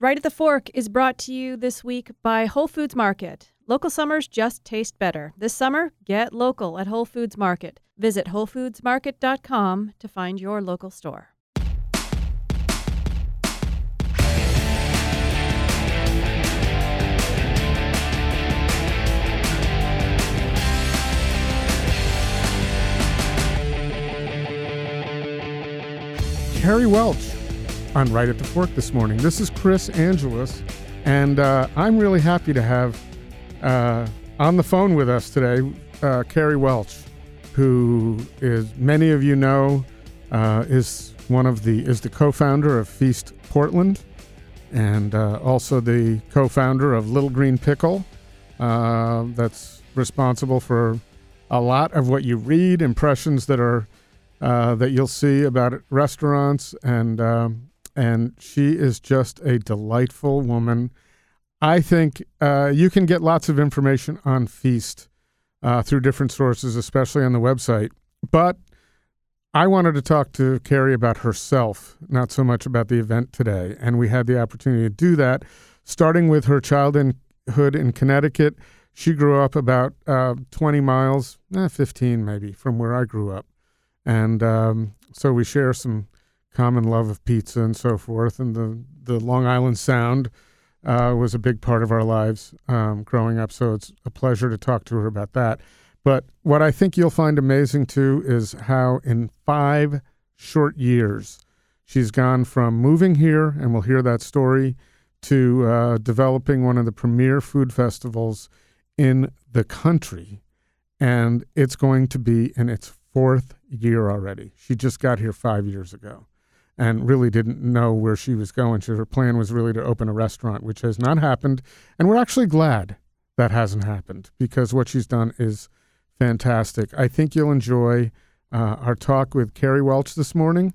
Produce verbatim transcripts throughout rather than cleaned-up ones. Right at the Fork is brought to you this week by Whole Foods Market. Local summers just taste better. This summer, get local at Whole Foods Market. Visit whole foods market dot com to find your local store. Carrie Welch on Right at the Fork this morning. This is Chris Angelus, and uh, I'm really happy to have uh, on the phone with us today uh, Carrie Welch, who is many of you know uh, is one of the is the co-founder of Feast Portland, and uh, also the co-founder of Little Green Pickle. Uh, that's responsible for a lot of what you read, impressions that are uh, that you'll see about restaurants, and um, and she is just a delightful woman. I think uh, you can get lots of information on Feast Uh, through different sources, especially on the website. But I wanted to talk to Carrie about herself, not so much about the event today. And we had the opportunity to do that, starting with her childhood in Connecticut. She grew up about uh, twenty miles, eh, fifteen maybe, from where I grew up. And um, so we share some common love of pizza and so forth. And the, the Long Island Sound Uh, was a big part of our lives um, growing up, so it's a pleasure to talk to her about that. But what I think you'll find amazing, too, is how in five short years, she's gone from moving here, and we'll hear that story, to uh, developing one of the premier food festivals in the country. And it's going to be in its fourth year already. She just got here five years ago and really didn't know where she was going. Her plan was really to open a restaurant, which has not happened. And we're actually glad that hasn't happened, because what she's done is fantastic. I think you'll enjoy uh, our talk with Carrie Welch this morning.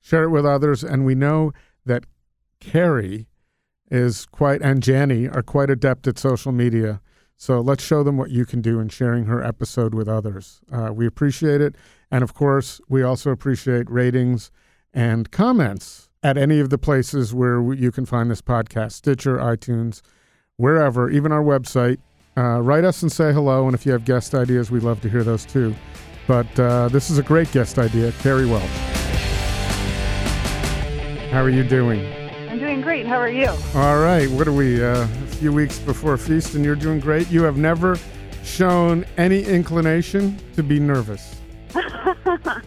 Share it with others. And we know that Carrie is quite, and Jenny are quite adept at social media. So let's show them what you can do in sharing her episode with others. Uh, we appreciate it. And of course, we also appreciate ratings and comments at any of the places where you can find this podcast, Stitcher, iTunes, wherever, even our website. Uh, write us and say hello, and if you have guest ideas, we'd love to hear those too. But uh, this is a great guest idea, Carrie Welch. How are you doing? I'm doing great. How are you? All right. What are we, uh, a few weeks before Feast, and you're doing great. You have never shown any inclination to be nervous.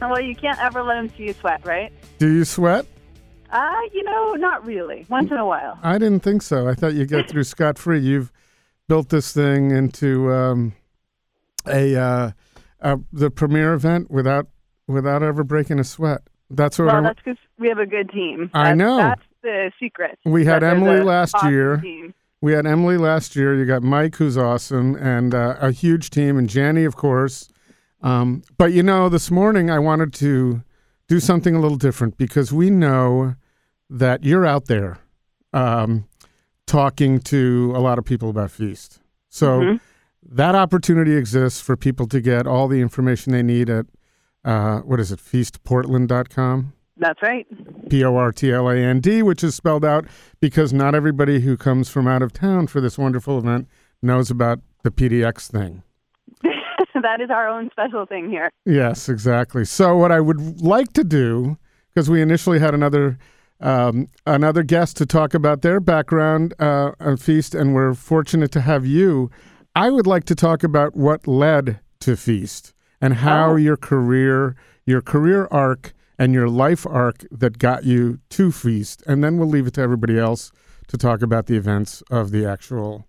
Well, you can't ever let them see you sweat, right? Do you sweat? Uh, you know, not really. Once in a while. I didn't think so. I thought you get through scot-free. You've built this thing into um, a uh, uh, the premier event without without ever breaking a sweat. That's what. Well, I, that's because we have a good team. That's, I know. That's the secret. We had Emily last awesome year. Team. We had Emily last year. You got Mike, who's awesome, and uh, a huge team, and Jenny, of course. Um, but, you know, this morning I wanted to do something a little different, because we know that you're out there um, talking to a lot of people about Feast. So mm-hmm. that opportunity exists for people to get all the information they need at, uh, what is it, feast portland dot com? That's right. P O R T L A N D, which is spelled out because not everybody who comes from out of town for this wonderful event knows about the P D X thing. That is our own special thing here. Yes, exactly. So what I would like to do, because we initially had another um, another guest to talk about their background uh, on Feast, and we're fortunate to have you, I would like to talk about what led to Feast and how oh. your career, your career arc and your life arc that got you to Feast. And then we'll leave it to everybody else to talk about the events of the actual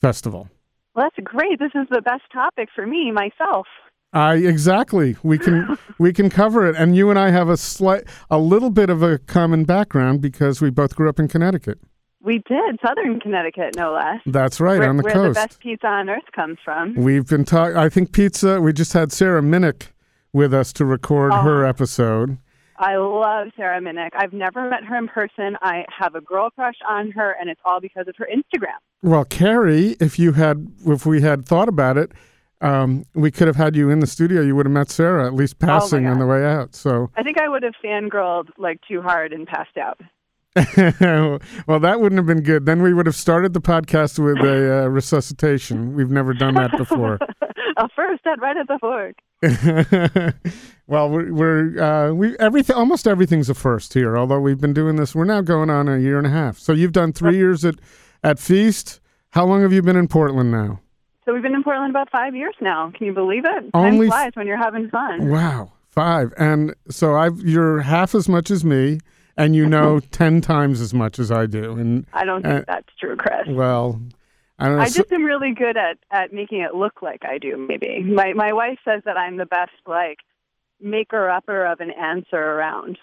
festival. Well, that's great. This is the best topic for me, myself. I uh, exactly. We can we can cover it, and you and I have a slight, a little bit of a common background because we both grew up in Connecticut. We did, Southern Connecticut, no less. That's right, where, on the where coast. Where the best pizza on earth comes from. We've been talking. I think pizza. We just had Sarah Minnick with us to record oh. her episode. I love Sarah Minnick. I've never met her in person. I have a girl crush on her, and it's all because of her Instagram. Well, Carrie, if you had, if we had thought about it, um, we could have had you in the studio. You would have met Sarah, at least passing oh on the way out. So I think I would have fangirled like too hard and passed out. Well, that wouldn't have been good. Then we would have started the podcast with a uh, resuscitation. We've never done that before. A first, and right at the fork. Well, we're, we're uh, we everything almost everything's a first here. Although we've been doing this, we're now going on a year and a half. So you've done three years at at Feast. How long have you been in Portland now? So we've been in Portland about five years now. Can you believe it? Only Time flies when you're having fun. Wow, five. And so I've you're half as much as me. And you know ten times as much as I do. And I don't think uh, that's true, Chris. Well, I don't know. I just so, am really good at, at making it look like I do, maybe. My my wife says that I'm the best, like, maker-upper of an answer around.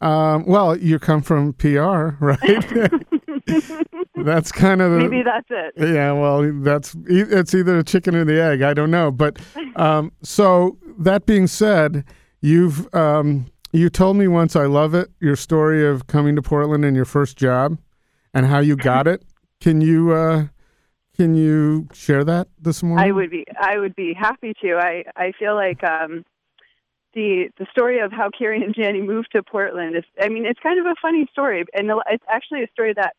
Um, well, you come from P R, right? That's kind of... The, maybe that's it. Yeah, well, that's it's either the chicken or the egg. I don't know. But um, so that being said, you've... Um, You told me once, I love it, your story of coming to Portland and your first job and how you got it. Can you uh, can you share that this morning? I would be I would be happy to. I, I feel like um, the the story of how Carrie and Jenny moved to Portland is, I mean, it's kind of a funny story. And it's actually a story that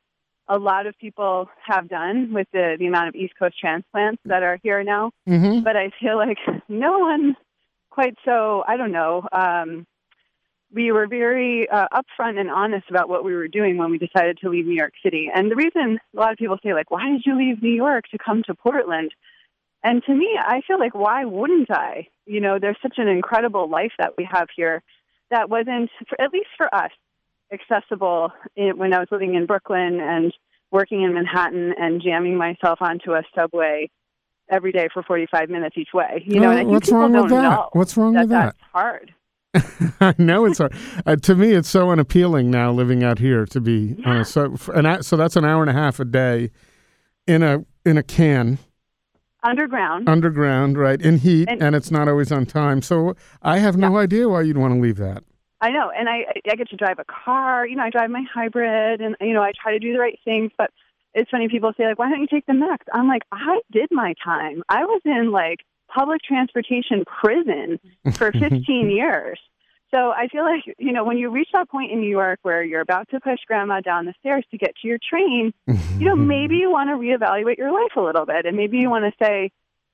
a lot of people have done with the, the amount of East Coast transplants that are here now. Mm-hmm. But I feel like no one quite so, I don't know, um, we were very uh, upfront and honest about what we were doing when we decided to leave New York City. And the reason a lot of people say, like, why did you leave New York to come to Portland? And to me, I feel like, why wouldn't I? You know, there's such an incredible life that we have here that wasn't, for, at least for us, accessible in, when I was living in Brooklyn and working in Manhattan and jamming myself onto a subway every day for forty-five minutes each way. You know, oh, and I think what's people wrong with don't that? know what's wrong that with that? That's hard. I know it's hard. Uh, to me, it's so unappealing now living out here to be yeah. on a so and I, so that's an hour and a half a day in a in a can underground underground right in heat and, and it's not always on time. So I have no yeah. idea why you'd want to leave that. I know, and I I get to drive a car. You know, I drive my hybrid, and you know, I try to do the right things. But it's funny, people say, like, why don't you take the Mex? I'm like, I did my time. I was in like. public transportation prison for fifteen years. So I feel like, you know, when you reach that point in New York where you're about to push grandma down the stairs to get to your train, you know, maybe you want to reevaluate your life a little bit. And maybe you want to say,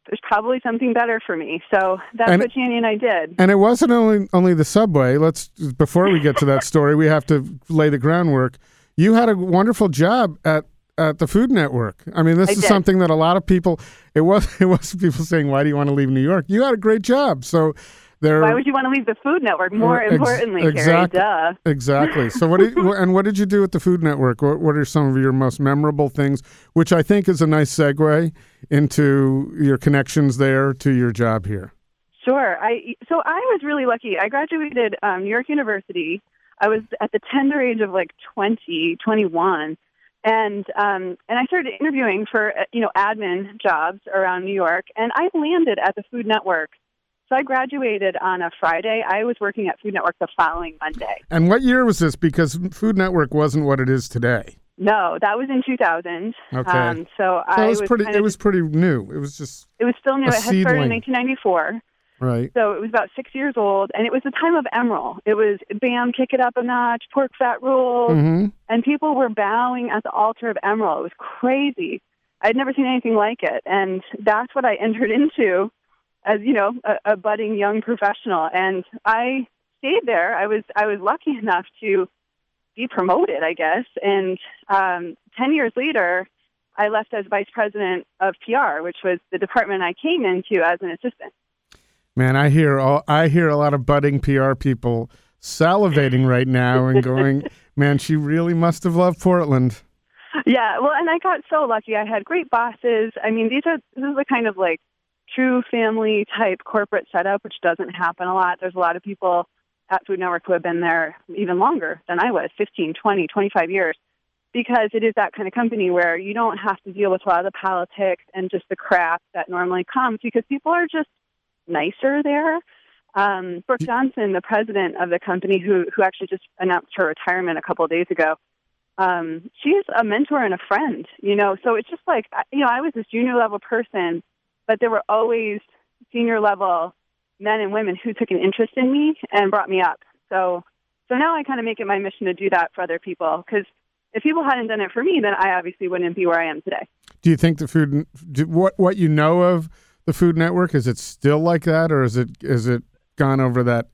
there's probably something better for me. So that's and, what Jenny and I did. And it wasn't only, only the subway. Let's, before we get to that story, we have to lay the groundwork. You had a wonderful job at At the Food Network. I mean, this I is did. something that a lot of people, it was it wasn't people saying, why do you want to leave New York? You had a great job. So there. Why would you want to leave the Food Network? More ex- importantly, exactly, Carrie, duh. Exactly. So what did, and what did you do at the Food Network? What, what are some of your most memorable things, which I think is a nice segue into your connections there to your job here? Sure. I So I was really lucky. I graduated um, New York University. I was at the tender age of like twenty, twenty-one. And um, and I started interviewing for, you know, admin jobs around New York, and I landed at the Food Network. So I graduated on a Friday. I was working at Food Network the following Monday. And what year was this? Because Food Network wasn't what it is today. No, that was in two thousand. Okay. Um, so, so I it was, was pretty. It just, was pretty new. It was just. It was still new. It had seedling. started in nineteen ninety-four. Right. So it was about six years old, and it was the time of Emeril. It was, bam, kick it up a notch, pork fat rules, mm-hmm. and people were bowing at the altar of Emeril. It was crazy. I'd never seen anything like it, and that's what I entered into as, you know, a, a budding young professional. And I stayed there. I was I was lucky enough to be promoted, I guess, and um, ten years later, I left as vice president of P R, which was the department I came into as an assistant. Man, I hear all, I hear a lot of budding P R people salivating right now and going, man, she really must have loved Portland. Yeah, well, and I got so lucky. I had great bosses. I mean, these are this is a kind of like true family type corporate setup, which doesn't happen a lot. There's a lot of people at Food Network who have been there even longer than I was, fifteen, twenty, twenty-five years, because it is that kind of company where you don't have to deal with a lot of the politics and just the crap that normally comes because people are just nicer there. Um, Brooke Johnson, the president of the company, who who actually just announced her retirement a couple of days ago, um, she's a mentor and a friend, you know. So it's just like, you know, I was this junior level person, but there were always senior level men and women who took an interest in me and brought me up. So So now I kind of make it my mission to do that for other people, because if people hadn't done it for me, then I obviously wouldn't be where I am today. Do you think the food, do, what what you know of the Food Network, is it still like that, or is it is it gone over that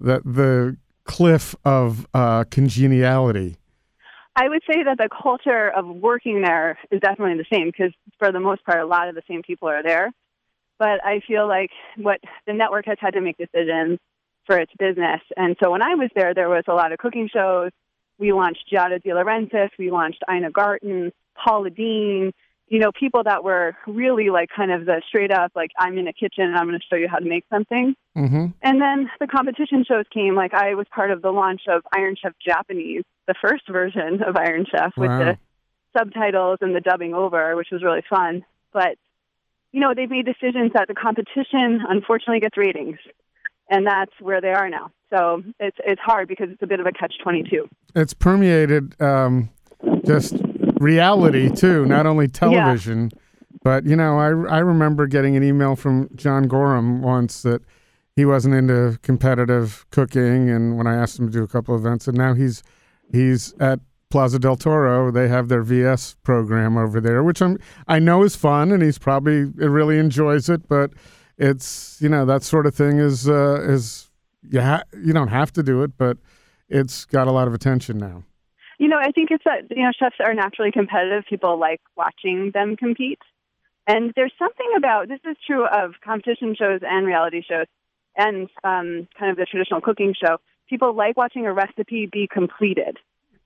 that the cliff of uh, congeniality? I would say that the culture of working there is definitely the same, because for the most part, a lot of the same people are there. But I feel like what the network has had to make decisions for its business. And so when I was there, there was a lot of cooking shows. We launched Giada De Laurentiis. We launched Ina Garten, Paula Dean, you know, people that were really like kind of the straight up, like, I'm in a kitchen and I'm going to show you how to make something. Mm-hmm. And then the competition shows came. Like, I was part of the launch of Iron Chef Japanese, the first version of Iron Chef, with wow. the subtitles and the dubbing over, which was really fun. But, you know, they've made decisions that the competition, unfortunately, gets ratings. And that's where they are now. So it's it's hard because it's a bit of a catch twenty-two. It's permeated um, just reality, too, not only television. Yeah. But, you know, I, I remember getting an email from John Gorham once that he wasn't into competitive cooking, and when I asked him to do a couple of events, and now he's he's at Plaza del Toro. They have their V S program over there, which I'm, I know is fun, and he's probably really enjoys it, but... It's, you know, that sort of thing is, uh, is you, ha- you don't have to do it, but it's got a lot of attention now. You know, I think it's that, you know, chefs are naturally competitive. People like watching them compete. And there's something about, this is true of competition shows and reality shows and um, kind of the traditional cooking show. People like watching a recipe be completed.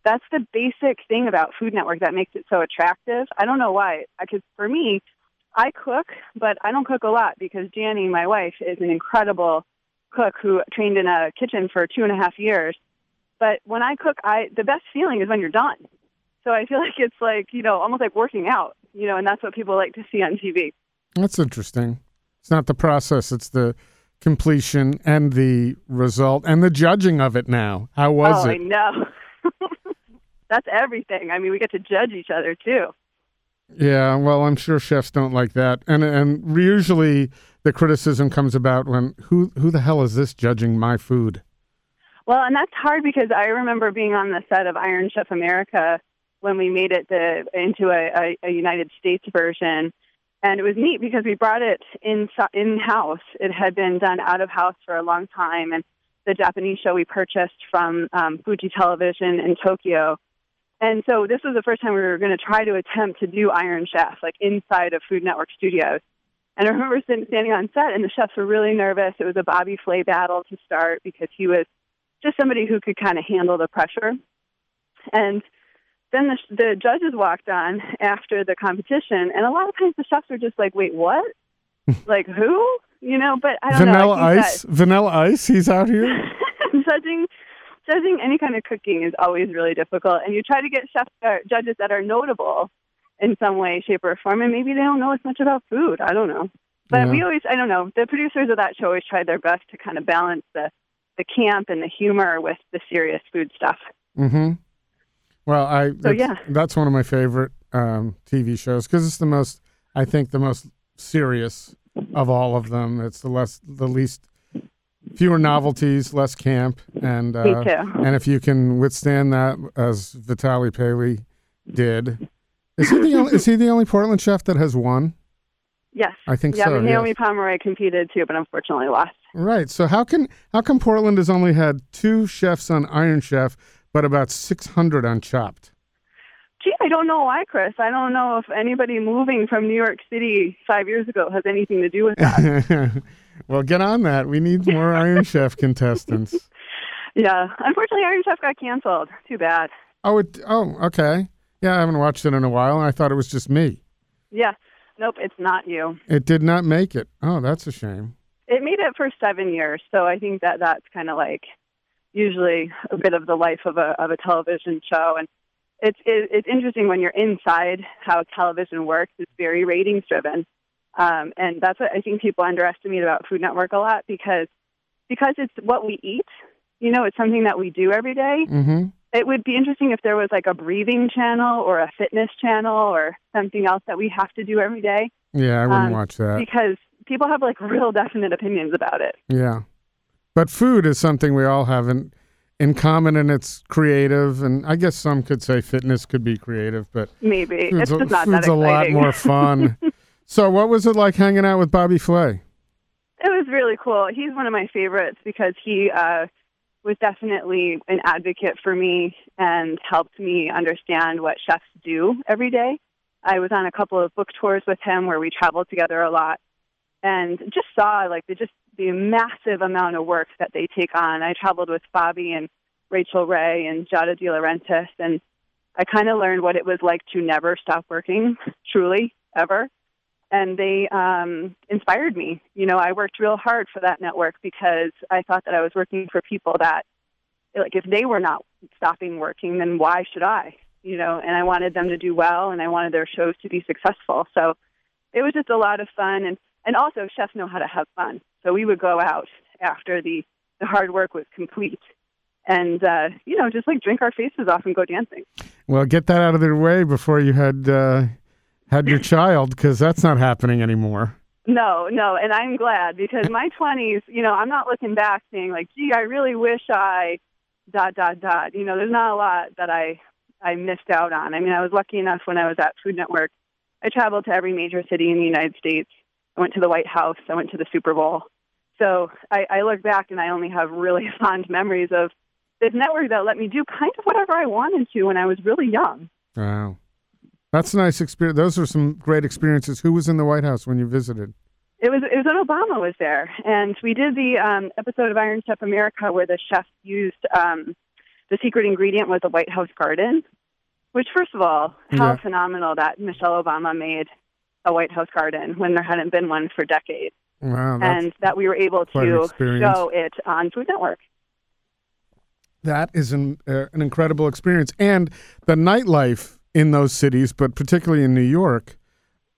That's the basic thing about Food Network that makes it so attractive. I don't know why. I could, for me, I cook, but I don't cook a lot because Jenny, my wife, is an incredible cook who trained in a kitchen for two and a half years. But when I cook, I the best feeling is when you're done. So I feel like it's like, you know, almost like working out, you know, and that's what people like to see on T V. That's interesting. It's not the process. It's the completion and the result and the judging of it now. How was it? Oh, I know. That's everything. I mean, we get to judge each other, too. Yeah, well, I'm sure chefs don't like that, and and usually the criticism comes about when who who the hell is this judging my food? Well, and that's hard because I remember being on the set of Iron Chef America when we made it the, into a, a, a United States version, and it was neat because we brought it in in house. It had been done out of house for a long time, and the Japanese show we purchased from um, Fuji Television in Tokyo. And so this was the first time we were going to try to attempt to do Iron Chef, like inside of Food Network Studios. And I remember standing on set, and the chefs were really nervous. It was a Bobby Flay battle to start because he was just somebody who could kind of handle the pressure. And then the, the judges walked on after the competition, and a lot of times the chefs were just like, wait, what? Like, who? You know, but I don't Vanilla know. I Ice? That... Vanilla Ice? He's out here? Judging... Judging any kind of cooking is always really difficult, and you try to get chefs or judges that are notable in some way, shape, or form, and maybe they don't know as much about food. I don't know. But yeah. we always, I don't know, the producers of that show always tried their best to kind of balance the, the camp and the humor with the serious food stuff. Mm-hmm. Well, I so, yeah. that's one of my favorite um, T V shows because it's the most, I think, the most serious of all of them. It's the less, the least... Fewer novelties, less camp, and uh, Me too. And if you can withstand that, as Vitaly Paley did, is he the only, is he the only Portland chef that has won? Yes, I think yeah, so. Yeah, Naomi yes. Pomeroy competed too, but unfortunately lost. Right. So how can how come Portland has only had two chefs on Iron Chef, but about six hundred on Chopped? Gee, I don't know why, Chris. I don't know if anybody moving from New York City five years ago has anything to do with that. Well, get on that. We need more Iron Chef contestants. Yeah. Unfortunately, Iron Chef got canceled. Too bad. Oh, it, oh, okay. Yeah, I haven't watched it in a while, and I thought it was just me. Yeah. Nope, it's not you. It did not make it. Oh, that's a shame. It made it for seven years, so I think that that's kind of like usually a bit of the life of a of a television show. And it's it, it's interesting when you're inside how television works. It's very ratings-driven. Um, and that's what I think people underestimate about Food Network a lot because because it's what we eat, you know, it's something that we do every day. Mm-hmm. It would be interesting if there was like a breathing channel or a fitness channel or something else that we have to do every day. Yeah, I wouldn't um, watch that. Because people have like real definite opinions about it. Yeah. But food is something we all have in, in common, and it's creative, and I guess some could say fitness could be creative, but maybe it's just not that exciting. It's a lot more fun. So what was it like hanging out with Bobby Flay? It was really cool. He's one of my favorites because he uh, was definitely an advocate for me and helped me understand what chefs do every day. I was on a couple of book tours with him where we traveled together a lot, and just saw like the just the massive amount of work that they take on. I traveled with Bobby and Rachel Ray and Giada De Laurentiis, and I kind of learned what it was like to never stop working, truly, ever. And they um, inspired me. You know, I worked real hard for that network because I thought that I was working for people that, like, if they were not stopping working, then why should I? You know, and I wanted them to do well, and I wanted their shows to be successful. So it was just a lot of fun. And, and also, chefs know how to have fun. So we would go out after the, the hard work was complete and, uh, you know, just, like, drink our faces off and go dancing. Well, get that out of their way before you had uh, had your child, because that's not happening anymore. No, no, and I'm glad, because my twenties, you know, I'm not looking back saying, like, gee, I really wish I dot, dot, dot. You know, there's not a lot that I... I missed out on. I mean, I was lucky enough when I was at Food Network. I traveled to every major city in the United States. I went to the White House. I went to the Super Bowl. So I, I look back and I only have really fond memories of this network that let me do kind of whatever I wanted to when I was really young. Wow. That's a nice experience. Those are some great experiences. Who was in the White House when you visited? It was, it was when Obama was there. And we did the um, episode of Iron Chef America where the chef used... Um, The secret ingredient was a White House garden, which, first of all, how yeah. phenomenal that Michelle Obama made a White House garden when there hadn't been one for decades. Wow, and that we were able to show it on Food Network. That is an, uh, an incredible experience. And the nightlife in those cities, but particularly in New York,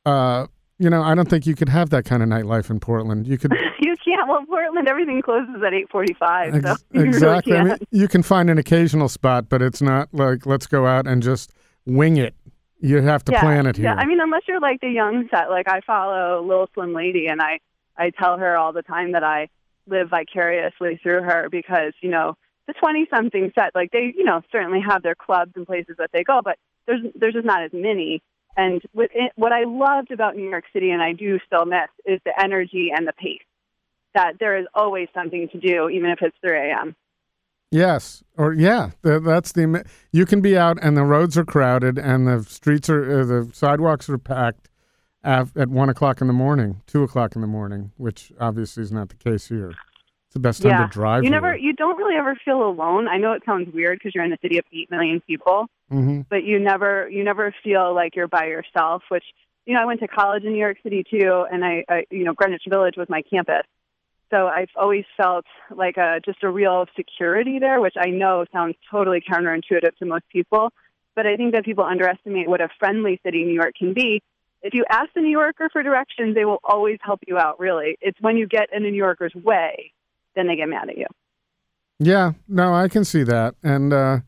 uh, you know, I don't think you could have that kind of nightlife in Portland. You could... You can't. Well, Portland, everything closes at eight forty-five. So you exactly. Really I mean, you can find an occasional spot, but it's not like, let's go out and just wing it. You have to yeah, plan it here. Yeah, I mean, unless you're like the young set. Like, I follow Little Slim Lady, and I, I tell her all the time that I live vicariously through her because, you know, the twenty-something set, like, they, you know, certainly have their clubs and places that they go, but there's, there's just not as many. And with it, what I loved about New York City, and I do still miss, is the energy and the pace. That there is always something to do, even if it's three a.m. Yes, or yeah, that's the you can be out and the roads are crowded and the streets are uh, the sidewalks are packed at, at one o'clock in the morning, two o'clock in the morning, which obviously is not the case here. It's the best time yeah. to drive. You never, here. You don't really ever feel alone. I know it sounds weird because you're in a city of eight million people, mm-hmm. but you never, you never feel like you're by yourself. Which you know, I went to college in New York City too, and I, I you know, Greenwich Village was my campus. So I've always felt like a, just a real security there, which I know sounds totally counterintuitive to most people. But I think that people underestimate what a friendly city New York can be. If you ask a New Yorker for directions, they will always help you out, really. It's when you get in a New Yorker's way, then they get mad at you. Yeah, no, I can see that. And, uh,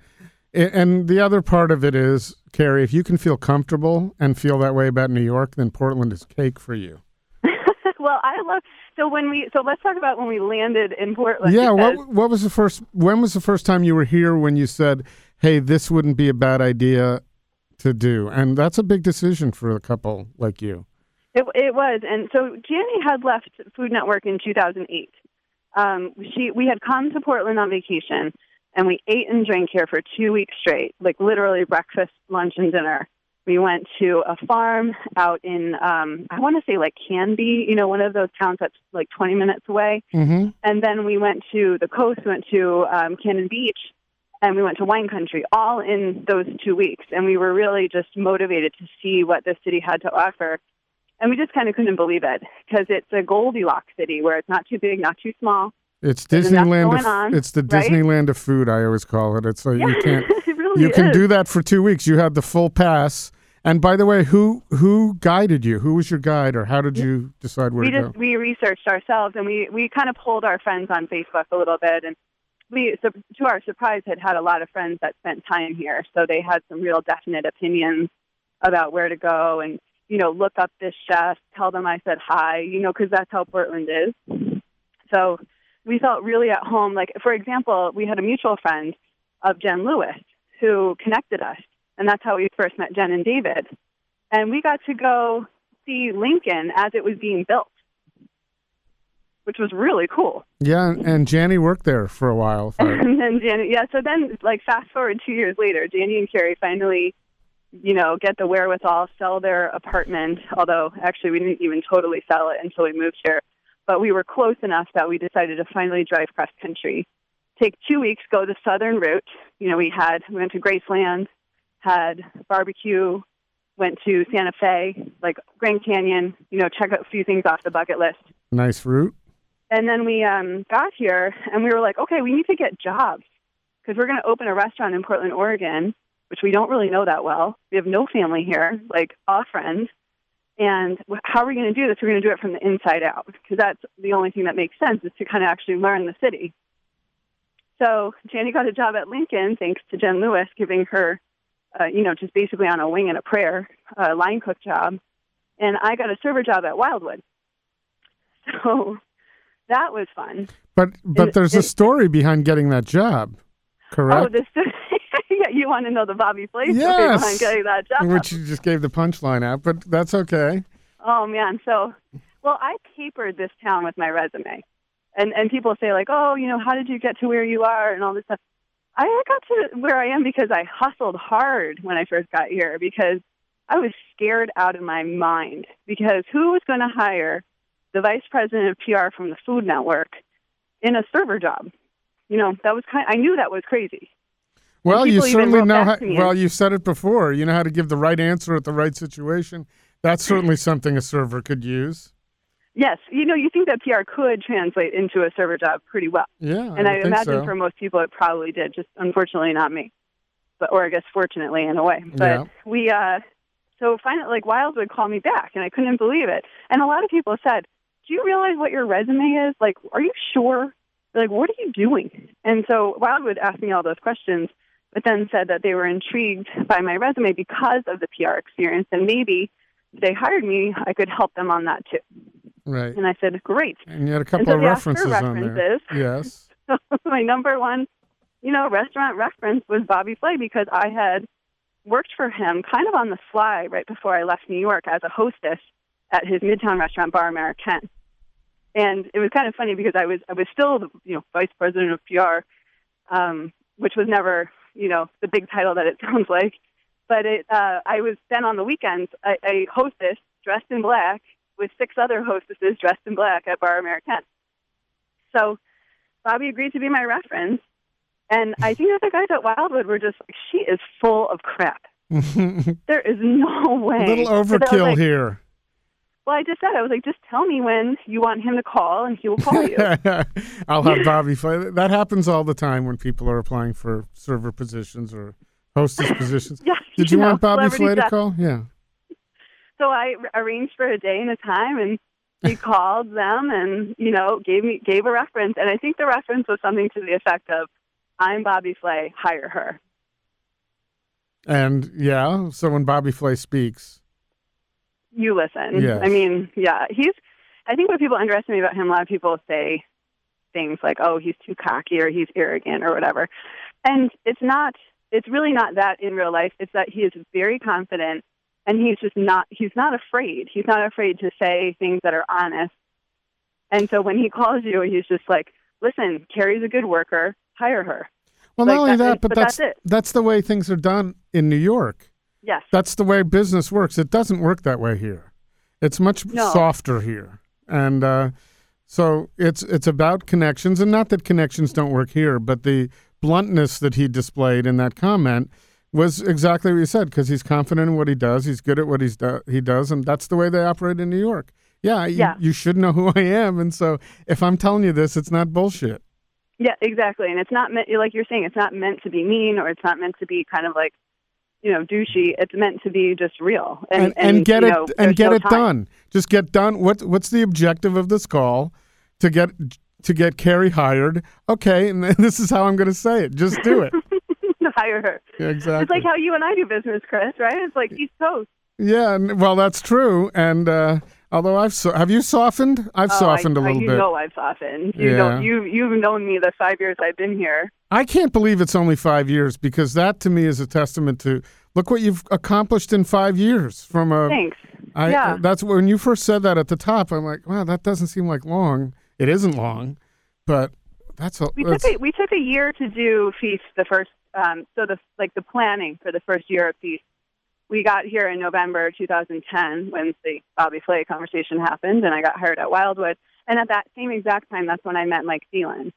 and the other part of it is, Carrie, if you can feel comfortable and feel that way about New York, then Portland is cake for you. Well, I love... So when we so let's talk about when we landed in Portland. Yeah, what what was the first when was the first time you were here when you said, "Hey, this wouldn't be a bad idea to do." And that's a big decision for a couple like you. It it was. And so Jenny had left Food Network in two thousand eight. Um, she we had come to Portland on vacation and we ate and drank here for two weeks straight, like literally breakfast, lunch and dinner. We went to a farm out in, um, I want to say like Canby, you know, one of those towns that's like twenty minutes away. Mm-hmm. And then we went to the coast, we went to um, Cannon Beach, and we went to wine country, all in those two weeks. And we were really just motivated to see what the city had to offer. And we just kind of couldn't believe it because it's a Goldilocks city where it's not too big, not too small. It's Disneyland. Of, on, it's the right? Disneyland of food, I always call it. It's like yeah. you can't... You can is. do that for two weeks. You have the full pass. And by the way, who who guided you? Who was your guide, or how did you decide where we to just, go? We researched ourselves, and we, we kind of polled our friends on Facebook a little bit. And we, so, to our surprise, had had a lot of friends that spent time here. So they had some real definite opinions about where to go and, you know, look up this chef, tell them I said hi, you know, because that's how Portland is. So we felt really at home. Like, for example, we had a mutual friend of Jen Lewis who connected us, and that's how we first met Jen and David. And we got to go see Lincoln as it was being built, which was really cool. Yeah, and Jenny worked there for a while. For... and then Jenny, yeah, so then, like, fast forward two years later, Jenny and Carrie finally, you know, get the wherewithal, sell their apartment, although actually we didn't even totally sell it until we moved here. But we were close enough that we decided to finally drive cross-country, take two weeks, go the southern route. You know, we had we went to Graceland, had barbecue, went to Santa Fe, like Grand Canyon, you know, check out a few things off the bucket list. Nice route. And then we um, got here, and we were like, okay, we need to get jobs because we're going to open a restaurant in Portland, Oregon, which we don't really know that well. We have no family here, like all friends. And how are we going to do this? We're going to do it from the inside out because that's the only thing that makes sense is to kind of actually learn the city. So Jenny got a job at Lincoln, thanks to Jen Lewis, giving her, uh, you know, just basically on a wing and a prayer, a uh, line cook job. And I got a server job at Wildwood. So that was fun. But but and, there's and, a story behind getting that job, correct? Oh, the story. You want to know the Bobby Flay story yes. behind getting that job. Which you just gave the punchline out, but that's okay. Oh, man. So, well, I papered this town with my resume. And and people say, like, oh, you know, how did you get to where you are and all this stuff. I got to where I am because I hustled hard when I first got here because I was scared out of my mind because who was going to hire the vice president of P R from the Food Network in a server job? You know, that was kind of, I knew that was crazy. Well, you certainly know how, well, you said it before. You know how to give the right answer at the right situation. That's certainly something a server could use. Yes. You know, you think that P R could translate into a server job pretty well. Yeah. And I, I imagine so. For most people it probably did, just unfortunately not me. But or I guess fortunately in a way. But yeah. we uh, so finally like Wildwood called me back and I couldn't believe it. And a lot of people said, do you realize what your resume is? Like, are you sure? They're like, what are you doing? And so Wildwood asked me all those questions. But then said that they were intrigued by my resume because of the P R experience, and maybe if they hired me, I could help them on that too. Right. And I said, great. And you had a couple so of references, references on there. Yes. So my number one, you know, restaurant reference was Bobby Flay because I had worked for him kind of on the fly right before I left New York as a hostess at his Midtown restaurant, Bar American. And it was kind of funny because I was I was still the you know vice president of P R, um, which was never. You know, the big title that it sounds like. But it, uh, I was then on the weekends, a, a hostess dressed in black with six other hostesses dressed in black at Bar American. So Bobby agreed to be my reference. And I think that the guys at Wildwood were just like, she is full of crap. There is no way. A little overkill like, here. Well, I just said, I was like, just tell me when you want him to call and he will call you. I'll have Bobby Flay. That happens all the time when people are applying for server positions or hostess positions. yeah, Did you, you know, want Bobby Flay to call? Yeah. So I arranged for a day and a time and he called them and, you know, gave me gave a reference. And I think the reference was something to the effect of, I'm Bobby Flay, hire her. And yeah, so when Bobby Flay speaks, you listen. Yes. I mean, yeah, he's, I think what people underestimate about him, a lot of people say things like, oh, he's too cocky or he's arrogant or whatever. And it's not, it's really not that in real life. It's that he is very confident and he's just not, he's not afraid. He's not afraid to say things that are honest. And so when he calls you, he's just like, listen, Carrie's a good worker, hire her. Well, like, not only that, that but, but that's, that's, it. That's the way things are done in New York. Yes. That's the way business works. It doesn't work that way here. It's much no. softer here. And uh, so it's it's about connections, and not that connections don't work here, but the bluntness that he displayed in that comment was exactly what you said, because he's confident in what he does, he's good at what he's do- he does, and that's the way they operate in New York. Yeah you, yeah, you should know who I am, and so if I'm telling you this, it's not bullshit. Yeah, exactly. And it's not meant, like you're saying, it's not meant to be mean, or it's not meant to be kind of like, you know, douchey. It's meant to be just real. And, and, and get it, know, and get no it done. Just get done. What, what's the objective of this call? To get, to get Carrie hired. Okay. And this is how I'm going to say it. Just do it. Hire her. Yeah, exactly. It's like how you and I do business, Chris, right? It's like East Coast. Yeah. Well, that's true. And, uh, Although I've so- have you softened? I've uh, softened I, a little I, you bit. You know I've softened. You yeah. know, you you've known me the five years I've been here. I can't believe it's only five years because that to me is a testament to look what you've accomplished in five years. From a thanks. I, yeah. That's when you first said that at the top. I'm like, wow, that doesn't seem like long. It isn't long, but that's a, we that's... took a, we took a year to do Feast the first. Um, so the like the planning for the first year of Feast. We got here in November two thousand ten when the Bobby Flay conversation happened, and I got hired at Wildwood. And at that same exact time, that's when I met Mike Thielen,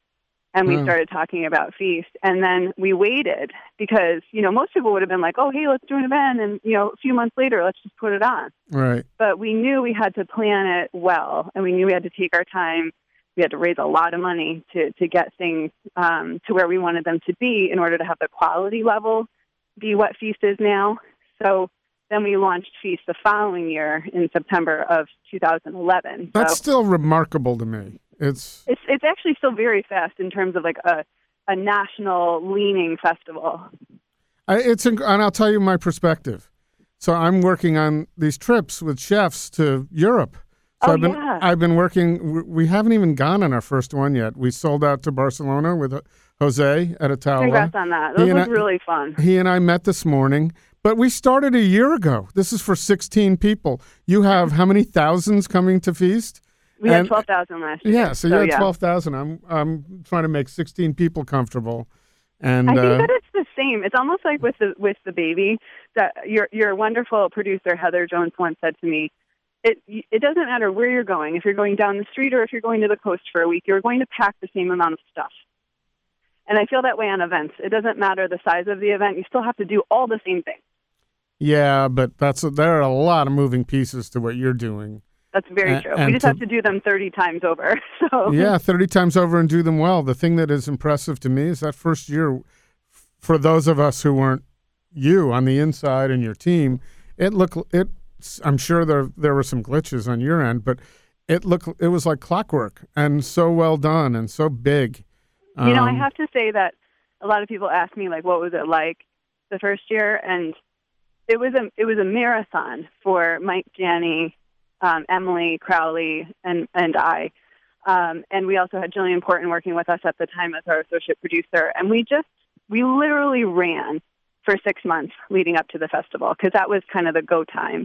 and we yeah. started talking about Feast. And then we waited because, you know, most people would have been like, oh, hey, let's do an event, and, you know, a few months later, let's just put it on. Right. But we knew we had to plan it well, and we knew we had to take our time. We had to raise a lot of money to, to get things um, to where we wanted them to be in order to have the quality level be what Feast is now. So then we launched Feast the following year in September of two thousand eleven. That's so, still remarkable to me. It's it's it's actually still very fast in terms of like a a national leaning festival. I, it's and I'll tell you my perspective. So I'm working on these trips with chefs to Europe. So oh, I've been yeah. I've been working. We haven't even gone on our first one yet. We sold out to Barcelona with Jose at Atala. Congrats on that. That was really fun. He and I met this morning. But we started a year ago. This is for sixteen people. You have how many thousands coming to Feast? We and, had twelve thousand last year. Yeah, so you so, had yeah. twelve thousand. I'm I'm trying to make sixteen people comfortable. And I think uh, that it's the same. It's almost like with the with the baby. That your your wonderful producer Heather Jones once said to me, it it doesn't matter where you're going. If you're going down the street or if you're going to the coast for a week, you're going to pack the same amount of stuff. And I feel that way on events. It doesn't matter the size of the event. You still have to do all the same things. Yeah, but that's a, there are a lot of moving pieces to what you're doing. That's very true. And we just to, have to do them thirty times over. So yeah, thirty times over and do them well. The thing that is impressive to me is that first year, for those of us who weren't you on the inside and your team, it looked it. I'm sure there there were some glitches on your end, but it looked it was like clockwork and so well done and so big. Um, you know, I have to say that a lot of people ask me like, what was it like the first year? And It was a it was a marathon for Mike, Jenny, um, Emily Crowley, and and I, um, and we also had Jillian Porton working with us at the time as our associate producer. And we just we literally ran for six months leading up to the festival because that was kind of the go time.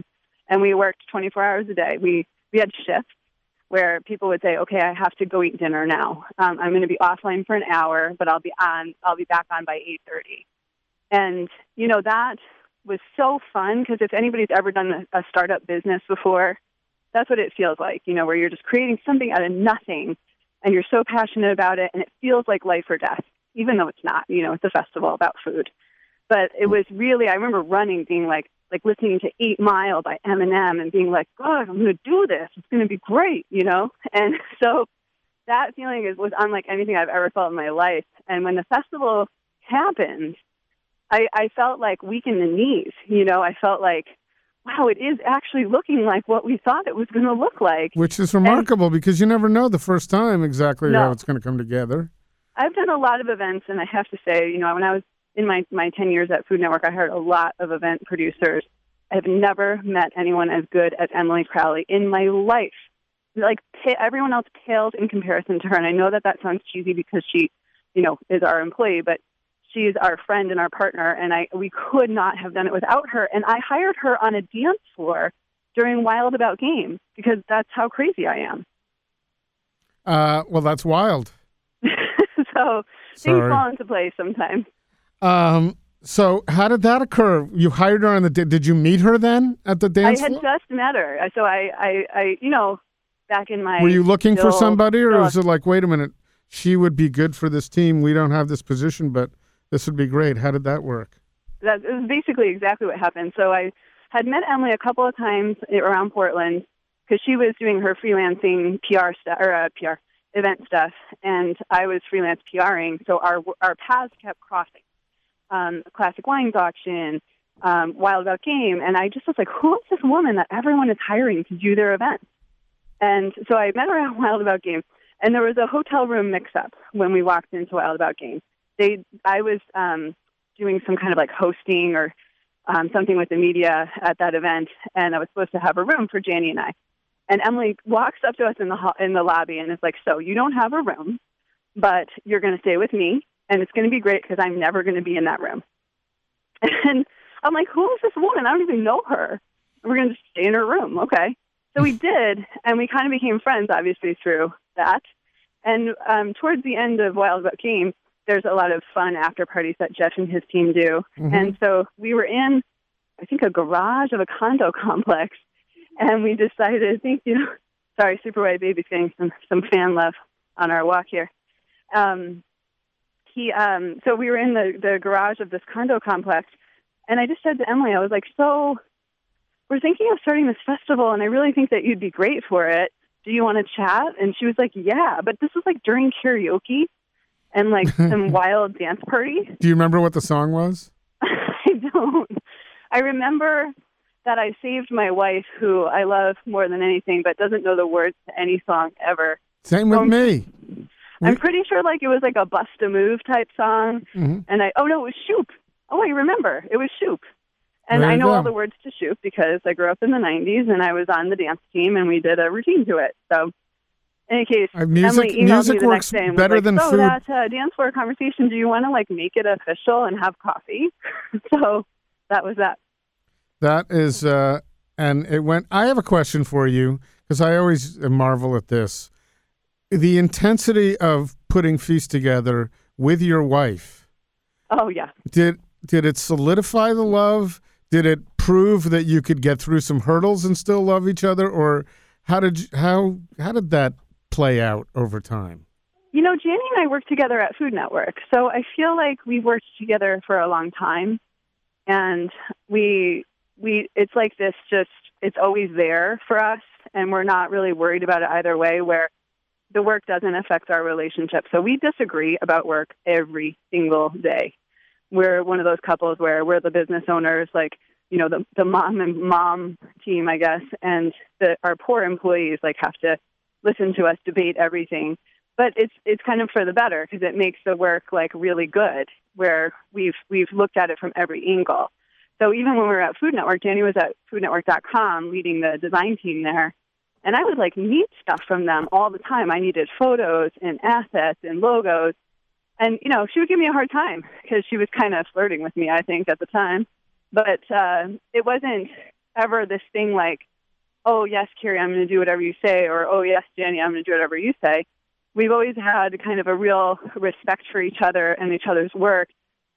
And we worked twenty-four hours a day. We we had shifts where people would say, "Okay, I have to go eat dinner now. Um, I'm going to be offline for an hour, but I'll be on. I'll be back on by eight thirty." And you know that was so fun because if anybody's ever done a startup business before, that's what it feels like, you know, where you're just creating something out of nothing and you're so passionate about it and it feels like life or death, even though it's not, you know, it's a festival about food. But it was really, I remember running, being like, like listening to Eight Mile by Eminem and being like, God, I'm going to do this. It's going to be great, you know? And so that feeling is, was unlike anything I've ever felt in my life. And when the festival happened, I, I felt like weak in the knees, you know. I felt like, wow, it is actually looking like what we thought it was going to look like. Which is remarkable and, because you never know the first time exactly no, how it's going to come together. I've done a lot of events, and I have to say, you know, when I was in my, my ten years at Food Network, I hired a lot of event producers. I have never met anyone as good as Emily Crowley in my life. Like, pa- everyone else pales in comparison to her, and I know that that sounds cheesy because she, you know, is our employee, but she's our friend and our partner, and I we could not have done it without her. And I hired her on a dance floor during Wild About Games because that's how crazy I am. Uh, well, that's wild. so Sorry. Things fall into place sometimes. Um, so how did that occur? You hired her on the did you meet her then at the dance floor? I had floor? just met her, so I, I, I, you know, back in my were you looking still, for somebody, or was it like, wait a minute, she would be good for this team? We don't have this position, but this would be great. How did that work? That is basically exactly what happened. So I had met Emily a couple of times around Portland because she was doing her freelancing P R stuff or uh, P R event stuff, and I was freelance PRing. So our our paths kept crossing. Um, Classic Wines auction, um, Wild Out Game, and I just was like, who is this woman that everyone is hiring to do their events? And so I met her at Wild About Game, and there was a hotel room mix-up when we walked into Wild About Game. They, I was um, doing some kind of like hosting or um, something with the media at that event, and I was supposed to have a room for Jenny and I. And Emily walks up to us in the ho- in the lobby and is like, so you don't have a room, but you're going to stay with me, and it's going to be great because I'm never going to be in that room. And I'm like, who is this woman? I don't even know her. And we're going to just stay in her room. Okay. So we did, and we kind of became friends, obviously, through that. And um, towards the end of Wildwood Game, there's a lot of fun after parties that Jeff and his team do. Mm-hmm. And so we were in, I think, a garage of a condo complex, and we decided, I think, you know, sorry, Super White Baby's getting some, some fan love on our walk here. Um, he, um, so we were in the, the garage of this condo complex, and I just said to Emily, I was like, so we're thinking of starting this festival, and I really think that you'd be great for it. Do you want to chat? And she was like, yeah, but this was like during karaoke and like some wild dance party. Do you remember what the song was? I don't. I remember that I saved my wife, who I love more than anything, but doesn't know the words to any song ever. Same with so, me. I'm pretty sure like it was like a Bust a Move type song. Mm-hmm. And I, oh no, it was Shoop. Oh, I remember. It was Shoop. And I know go. all the words to Shoop because I grew up in the nineties and I was on the dance team and we did a routine to it. So in any case, uh, music, Emily emailed music me the works next day and better was like, than so food. That uh, dance floor conversation, do you want to like make it official and have coffee? So that was that. That is, uh, and it went, I have a question for you because I always marvel at this. The intensity of putting Feast together with your wife. Oh, yeah. Did did it solidify the love? Did it prove that you could get through some hurdles and still love each other, or how did you, how how did that play out over time? You know, Jenny and I worked together at Food Network, so I feel like we worked together for a long time, and we we it's like this just it's always there for us, and we're not really worried about it either way. Where the work doesn't affect our relationship, so we disagree about work every single day. We're one of those couples where we're the business owners, like, you know, the, the mom and mom team, I guess, and the, our poor employees, like, have to listen to us debate everything. But it's it's kind of for the better because it makes the work, like, really good, where we've we've looked at it from every angle. So even when we were at Food Network, Jenny was at food network dot com leading the design team there, and I would, like, need stuff from them all the time. I needed photos and assets and logos. And, you know, she would give me a hard time because she was kind of flirting with me, I think, at the time. But uh, it wasn't ever this thing like, oh, yes, Carrie, I'm going to do whatever you say, or, oh, yes, Jenny, I'm going to do whatever you say. We've always had kind of a real respect for each other and each other's work.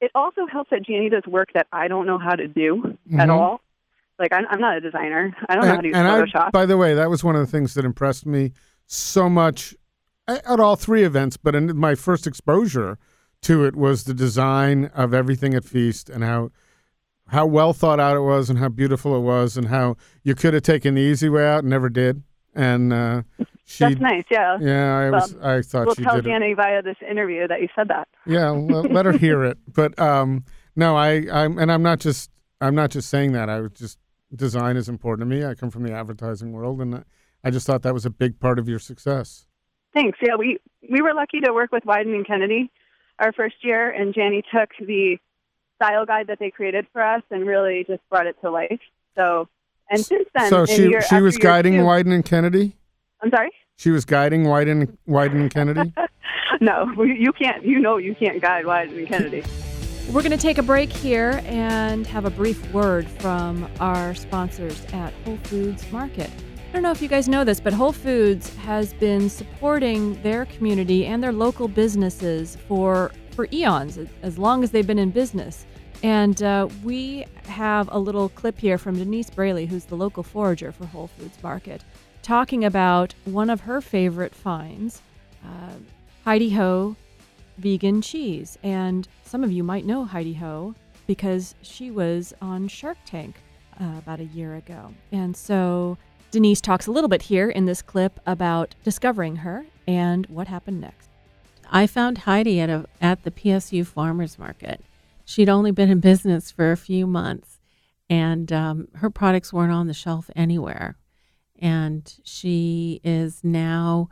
It also helps that Jenny does work that I don't know how to do mm-hmm. at all. Like, I'm, I'm not a designer. I don't and, know how to use Photoshop. I, by the way, that was one of the things that impressed me so much at all three events, but in my first exposure to it was the design of everything at Feast and how how well thought out it was and how beautiful it was and how you could have taken the easy way out and never did. And uh, she, that's nice, yeah. Yeah, I well, was. I thought we'll she did We'll tell Jenny it. via this interview that you said that. Yeah, let, let her hear it. But um, no, I I'm and I'm not just I'm not just saying that. I was just design is important to me. I come from the advertising world, and I, I just thought that was a big part of your success. Thanks. Yeah, we, we were lucky to work with Wieden and Kennedy our first year, and Jenny took the style guide that they created for us and really just brought it to life. So, and since then, so she year, she was guiding two, Wieden and Kennedy. I'm sorry. She was guiding Wieden Wieden and Kennedy. No, you can't. You know, you can't guide Wieden and Kennedy. We're going to take a break here and have a brief word from our sponsors at Whole Foods Market. I don't know if you guys know this, but Whole Foods has been supporting their community and their local businesses for, for eons, as long as they've been in business. And uh, we have a little clip here from Denise Braley, who's the local forager for Whole Foods Market, talking about one of her favorite finds, uh, Heidi Ho vegan cheese. And some of you might know Heidi Ho because she was on Shark Tank uh, about a year ago. And so Denise talks a little bit here in this clip about discovering her and what happened next. I found Heidi at a, at the P S U Farmers Market. She'd only been in business for a few months, and um, her products weren't on the shelf anywhere. And she is now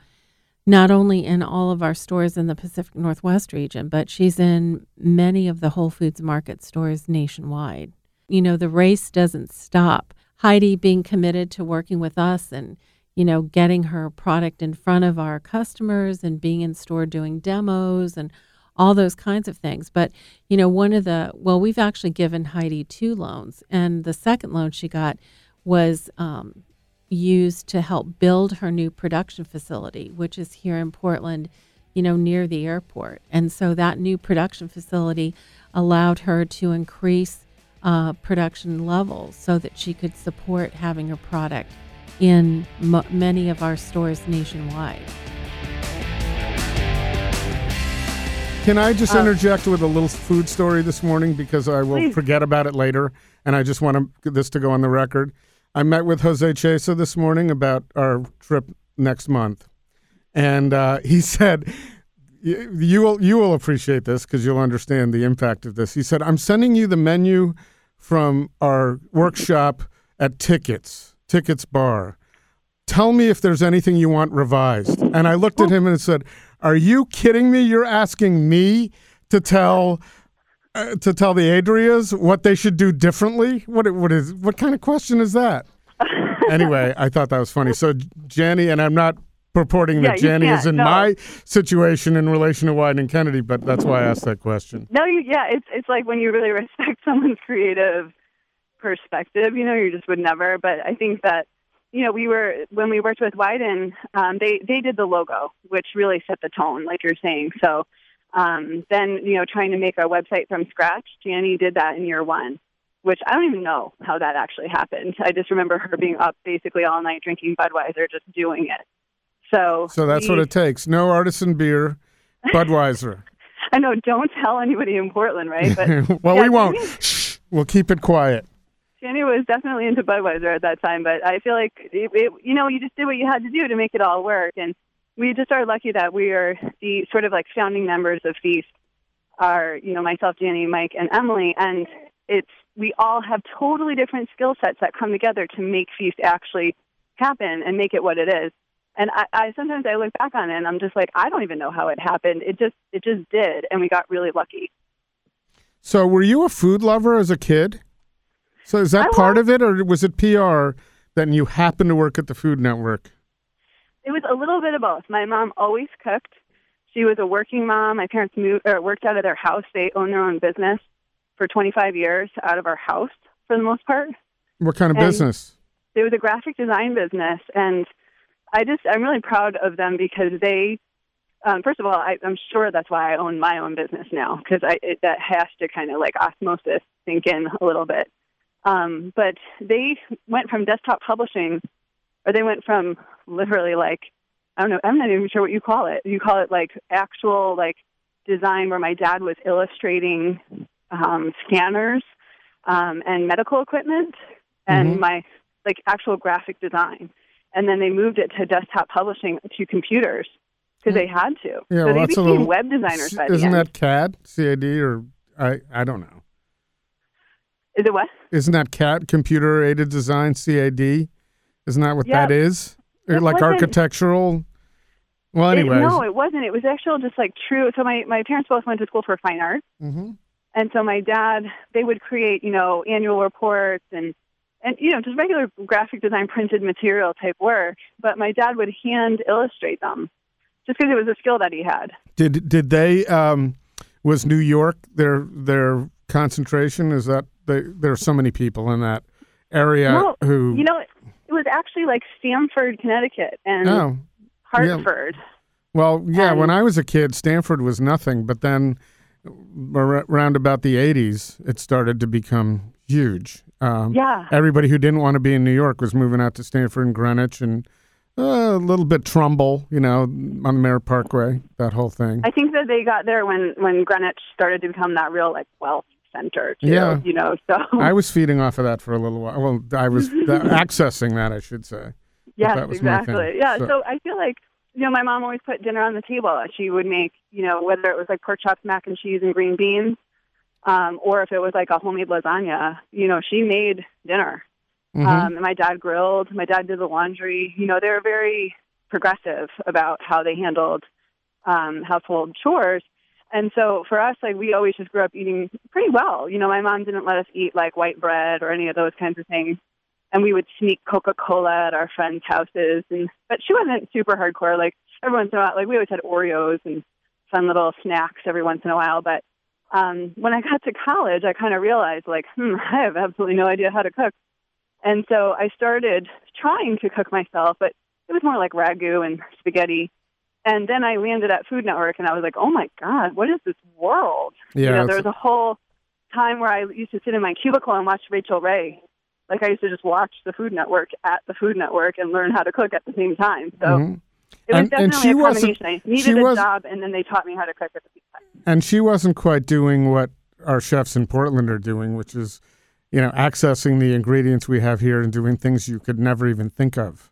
not only in all of our stores in the Pacific Northwest region, but she's in many of the Whole Foods Market stores nationwide. You know, the race doesn't stop. Heidi being committed to working with us and you know, getting her product in front of our customers and being in store doing demos and all those kinds of things. But, you know, one of the, well, we've actually given Heidi two loans, and the second loan she got was um, used to help build her new production facility, which is here in Portland, you know, near the airport. And so that new production facility allowed her to increase uh, production levels so that she could support having her product in m- many of our stores nationwide. Can I just interject um, with a little food story this morning, because I will please. forget about it later, and I just want to, this to go on the record. I met with Jose Chesa this morning about our trip next month, and uh, he said, you, you will you will appreciate this because you'll understand the impact of this. He said, I'm sending you the menu from our workshop at Tickets, Tickets Bar. Tell me if there's anything you want revised. And I looked at him and said, are you kidding me? You're asking me to tell uh, to tell the Adrias what they should do differently? What what is what kind of question is that? Anyway, I thought that was funny. So Jenny, and I'm not purporting yeah, that Jenny is in no. my situation in relation to Wieden and Kennedy, but that's why I asked that question. No, you, yeah, it's it's like when you really respect someone's creative perspective, you know, you just would never. But I think that, you know, we were, when we worked with Wieden, um, they, they did the logo, which really set the tone, like you're saying. So um, then, you know, trying to make our website from scratch, Jenny did that in year one, which I don't even know how that actually happened. I just remember her being up basically all night drinking Budweiser, just doing it. So So that's we, what it takes. No artisan beer, Budweiser. I know, don't tell anybody in Portland, right? But well, yeah, we won't. Jenny, shh, we'll keep it quiet. Jenny was definitely into Budweiser at that time, but I feel like, it, it, you know, you just did what you had to do to make it all work. And we just are lucky that we are the sort of like founding members of Feast are, you know, myself, Jenny, Mike, and Emily. And it's, we all have totally different skill sets that come together to make Feast actually happen and make it what it is. And I, I sometimes I look back on it and I'm just like, I don't even know how it happened. It just, it just did. And we got really lucky. So were you a food lover as a kid? So is that I part was, of it, or was it P R that you happened to work at the Food Network? It was a little bit of both. My mom always cooked. She was a working mom. My parents moved, or worked out of their house. They owned their own business for twenty-five years out of our house for the most part. What kind of and business? It was a graphic design business, and I just, I'm really proud of them because they, um, first of all, I, I'm sure that's why I own my own business now, because that has to kind of like osmosis sink in a little bit. Um, but they went from desktop publishing, or they went from literally like, I don't know, I'm not even sure what you call it. You call it like actual like design where my dad was illustrating um, scanners um, and medical equipment and mm-hmm. my like actual graphic design. And then they moved it to desktop publishing to computers because they had to. Yeah, so well, they became little, web designers by the end. Isn't that C A D, C A D, or I, I don't know. Is it what? Isn't that C A D, computer aided design, C A D? Isn't that what yeah. that is? Or like architectural? Well, anyways. It, no, it wasn't. It was actual just like true. So my, my parents both went to school for fine arts. Mm-hmm. And so my dad, they would create, you know, annual reports and, and, you know, just regular graphic design, printed material type work. But my dad would hand illustrate them just because it was a skill that he had. Did did they, um, was New York their their concentration? Is that? They, there are so many people in that area well, who... You know, it, it was actually like Stamford, Connecticut, and oh, Hartford. Yeah. Well, yeah, and when I was a kid, Stamford was nothing, but then around about the eighties, it started to become huge. Um, yeah. Everybody who didn't want to be in New York was moving out to Stamford and Greenwich and uh, a little bit Trumbull, you know, on the Merritt Parkway, that whole thing. I think that they got there when, when Greenwich started to become that real, like, wealth center too, yeah you know so I was feeding off of that for a little while. Well, I was th- accessing that, I should say. Yes, exactly. Yeah, so. so I feel like, you know, my mom always put dinner on the table. She would make, you know, whether it was like pork chops, mac and cheese and green beans, um or if it was like a homemade lasagna, you know, she made dinner. Mm-hmm. um and my dad grilled, my dad did the laundry. You know, they were very progressive about how they handled um household chores. And so for us, like, we always just grew up eating pretty well. You know, my mom didn't let us eat, like, white bread or any of those kinds of things. and we would sneak Coca-Cola at our friends' houses. And but she wasn't super hardcore. Like every once in a while, like we always had Oreos and fun little snacks every once in a while. But um, when I got to college, I kind of realized like, hmm, I have absolutely no idea how to cook. And so I started trying to cook myself, but it was more like ragu and spaghetti. And then I landed at Food Network, and I was like, oh, my God, what is this world? Yeah, you know, there was a whole time where I used to sit in my cubicle and watch Rachel Ray. Like, I used to just watch the Food Network at the Food Network and learn how to cook at the same time. So mm-hmm. it was and, definitely and she a combination. I needed a job, and then they taught me how to cook at the same time. And she wasn't quite doing what our chefs in Portland are doing, which is, you know, accessing the ingredients we have here and doing things you could never even think of.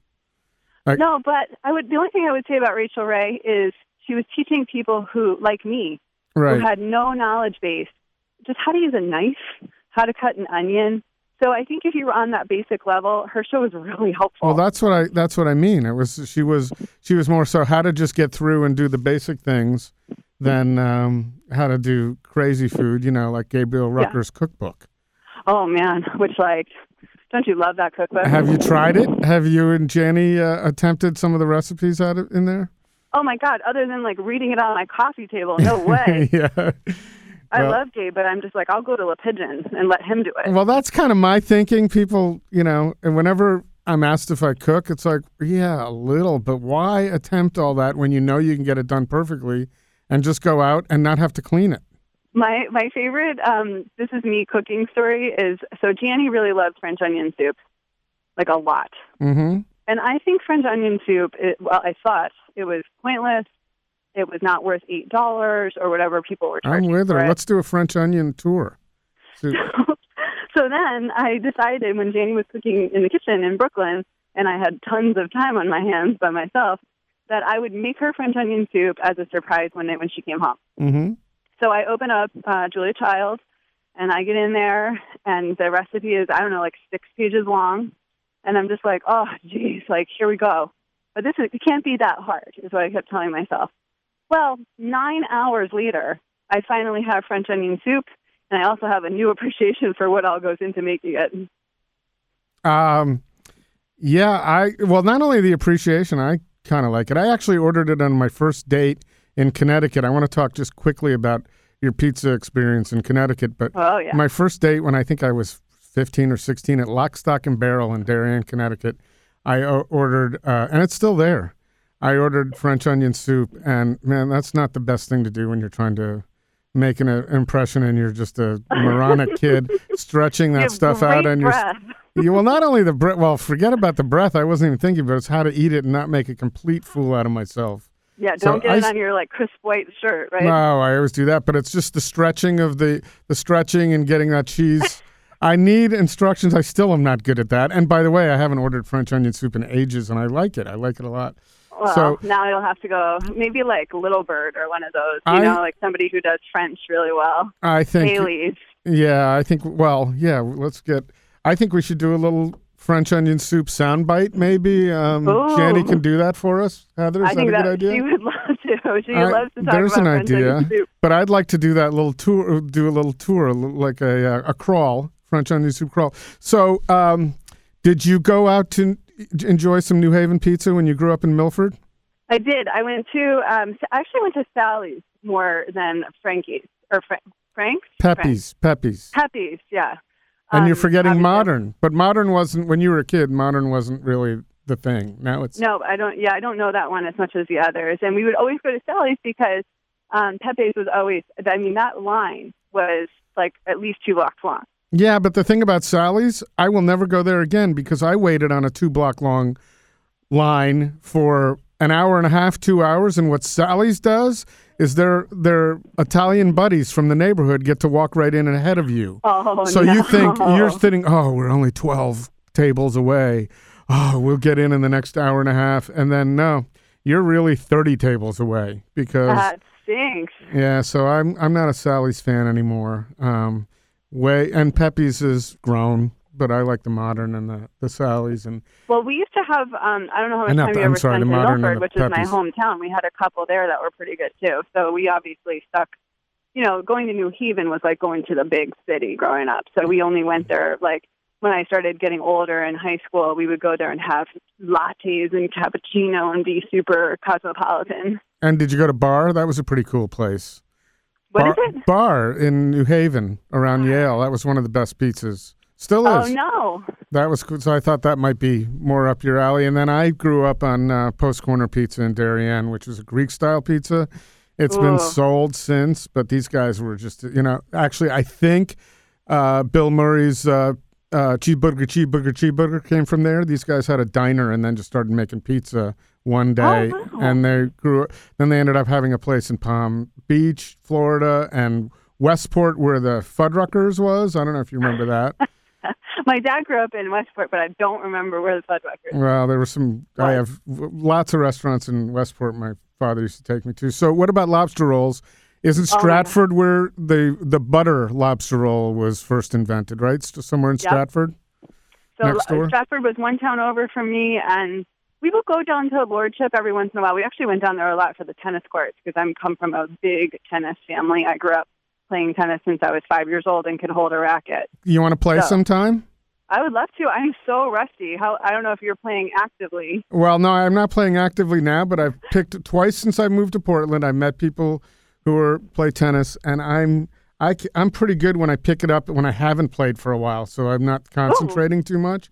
Like, no, but I would. The only thing I would say about Rachel Ray is she was teaching people who, like me, right. who had no knowledge base, just how to use a knife, how to cut an onion. So I think if you were on that basic level, her show was really helpful. Well, that's what I. That's what I mean. It was she was she was more so how to just get through and do the basic things than um, how to do crazy food. You know, like Gabriel Rucker's yeah. cookbook. Oh man, which like. Don't you love that cookbook? Have you tried it? Have you and Jenny uh, attempted some of the recipes out of, in there? Oh, my God. Other than, like, reading it on my coffee table. No way. yeah. I well, love Gabe, but I'm just like, I'll go to Le Pigeon and let him do it. Well, that's kind of my thinking. People, you know, and whenever I'm asked if I cook, it's like, yeah, a little, but why attempt all that when you know you can get it done perfectly and just go out and not have to clean it? My my favorite, um, this is me cooking story is, so Jenny really loves French onion soup, like a lot. Mm-hmm. And I think French onion soup, it, well, I thought it was pointless. It was not worth eight dollars or whatever people were charging I'm with her. For it. Let's do a French onion tour. So, so then I decided when Jenny was cooking in the kitchen in Brooklyn, and I had tons of time on my hands by myself, that I would make her French onion soup as a surprise one night when she came home. Mm-hmm. So I open up uh, Julia Child's, and I get in there, and the recipe is, I don't know, like six pages long. And I'm just like, oh, geez, like, here we go. But this is, it can't be that hard, is what I kept telling myself. Well, nine hours later, I finally have French onion soup, and I also have a new appreciation for what all goes into making it. Um, yeah, I well, not only the appreciation, I kind of like it. I actually ordered it on my first date. In Connecticut, I want to talk just quickly about your pizza experience in Connecticut. But oh, yeah. my first date when I think I was fifteen or sixteen at Lock, Stock, and Barrel in Darien, Connecticut, I ordered, uh, and it's still there, I ordered French onion soup. And, man, that's not the best thing to do when you're trying to make an uh, impression and you're just a moronic kid stretching that stuff out. And you're, you, well, not only the breath, well, forget about the breath. I wasn't even thinking about it. It's how to eat it and not make a complete fool out of myself. Yeah, don't so get it I, on your, like, crisp white shirt, right? No, I always do that, but it's just the stretching of the, the stretching and getting that cheese. I need instructions. I still am not good at that. And by the way, I haven't ordered French onion soup in ages, and I like it. I like it a lot. Well, so, now you'll have to go maybe like Little Bird or one of those, you I, know, like somebody who does French really well. I think. Bailey's. Yeah, I think, well, yeah, let's get, I think we should do a little French onion soup soundbite, maybe. Um, Jenny can do that for us. Heather, is I that a good that idea? She would love to. She I, loves to talk there's about an French idea, onion soup. But I'd like to do that little tour, do a little tour, like a a crawl, French onion soup crawl. So, um, did you go out to enjoy some New Haven pizza when you grew up in Milford? I did. I went to. Um, I actually went to Sally's more than Frankie's or Fra- Frank's. Pepe's. Frank. Pepe's. Pepe's. Yeah. And you're forgetting um, Modern, but Modern wasn't, when you were a kid, Modern wasn't really the thing. Now it's... No, I don't, yeah, I don't know that one as much as the others. And we would always go to Sally's because um, Pepe's was always, I mean, that line was like at least two blocks long. Yeah, but the thing about Sally's, I will never go there again because I waited on a two block long line for an hour and a half, two hours. And what Sally's does is their their Italian buddies from the neighborhood get to walk right in ahead of you. Oh, so no. you think you're sitting, oh, we're only twelve tables away. Oh, we'll get in in the next hour and a half. And then, no, you're really thirty tables away because... That stinks. Yeah, so I'm I'm not a Sally's fan anymore. Um, way And Pepe's is grown, but I like the Modern and the, the Sally's. And Well, we used to have, um, I don't know how much time the, you I'm ever sorry, spent in Milford, which Pepe's. Is my hometown. We had a couple there that were pretty good, too. So we obviously stuck, you know, going to New Haven was like going to the big city growing up. So we only went there, like, when I started getting older in high school, we would go there and have lattes and cappuccino and be super cosmopolitan. And did you go to Bar? That was a pretty cool place. What Bar, is it? Bar in New Haven around Yale. That was one of the best pizzas. Still is. Oh, no. That was good. So I thought that might be more up your alley. And then I grew up on uh, Post Corner Pizza in Darien, which was a Greek-style pizza. It's Ooh. been sold since, but these guys were just, you know, actually, I think uh, Bill Murray's uh, uh, cheeseburger, cheeseburger, cheeseburger came from there. These guys had a diner and then just started making pizza one day. Oh, wow. And they grew up. Then they ended up having a place in Palm Beach, Florida, and Westport, where the Fuddruckers was. I don't know if you remember that. My dad grew up in Westport, but I don't remember where the Fuddruckers were. Well, there were some, what? I have lots of restaurants in Westport my father used to take me to. So what about lobster rolls? Isn't Stratford oh, where the, the butter lobster roll was first invented, right? Somewhere in yep. Stratford? So next door? Stratford was one town over from me, and we will go down to Lordship every once in a while. We actually went down there a lot for the tennis courts because I come from a big tennis family. I grew up playing tennis since I was five years old and could hold a racket. You want to play so. sometime? I would love to. I'm so rusty. How I don't know if you're playing actively. Well, no, I'm not playing actively now, but I've picked twice since I moved to Portland. I met people who are, play tennis, and I'm I, I'm pretty good when I pick it up when I haven't played for a while, so I'm not concentrating Ooh. too much.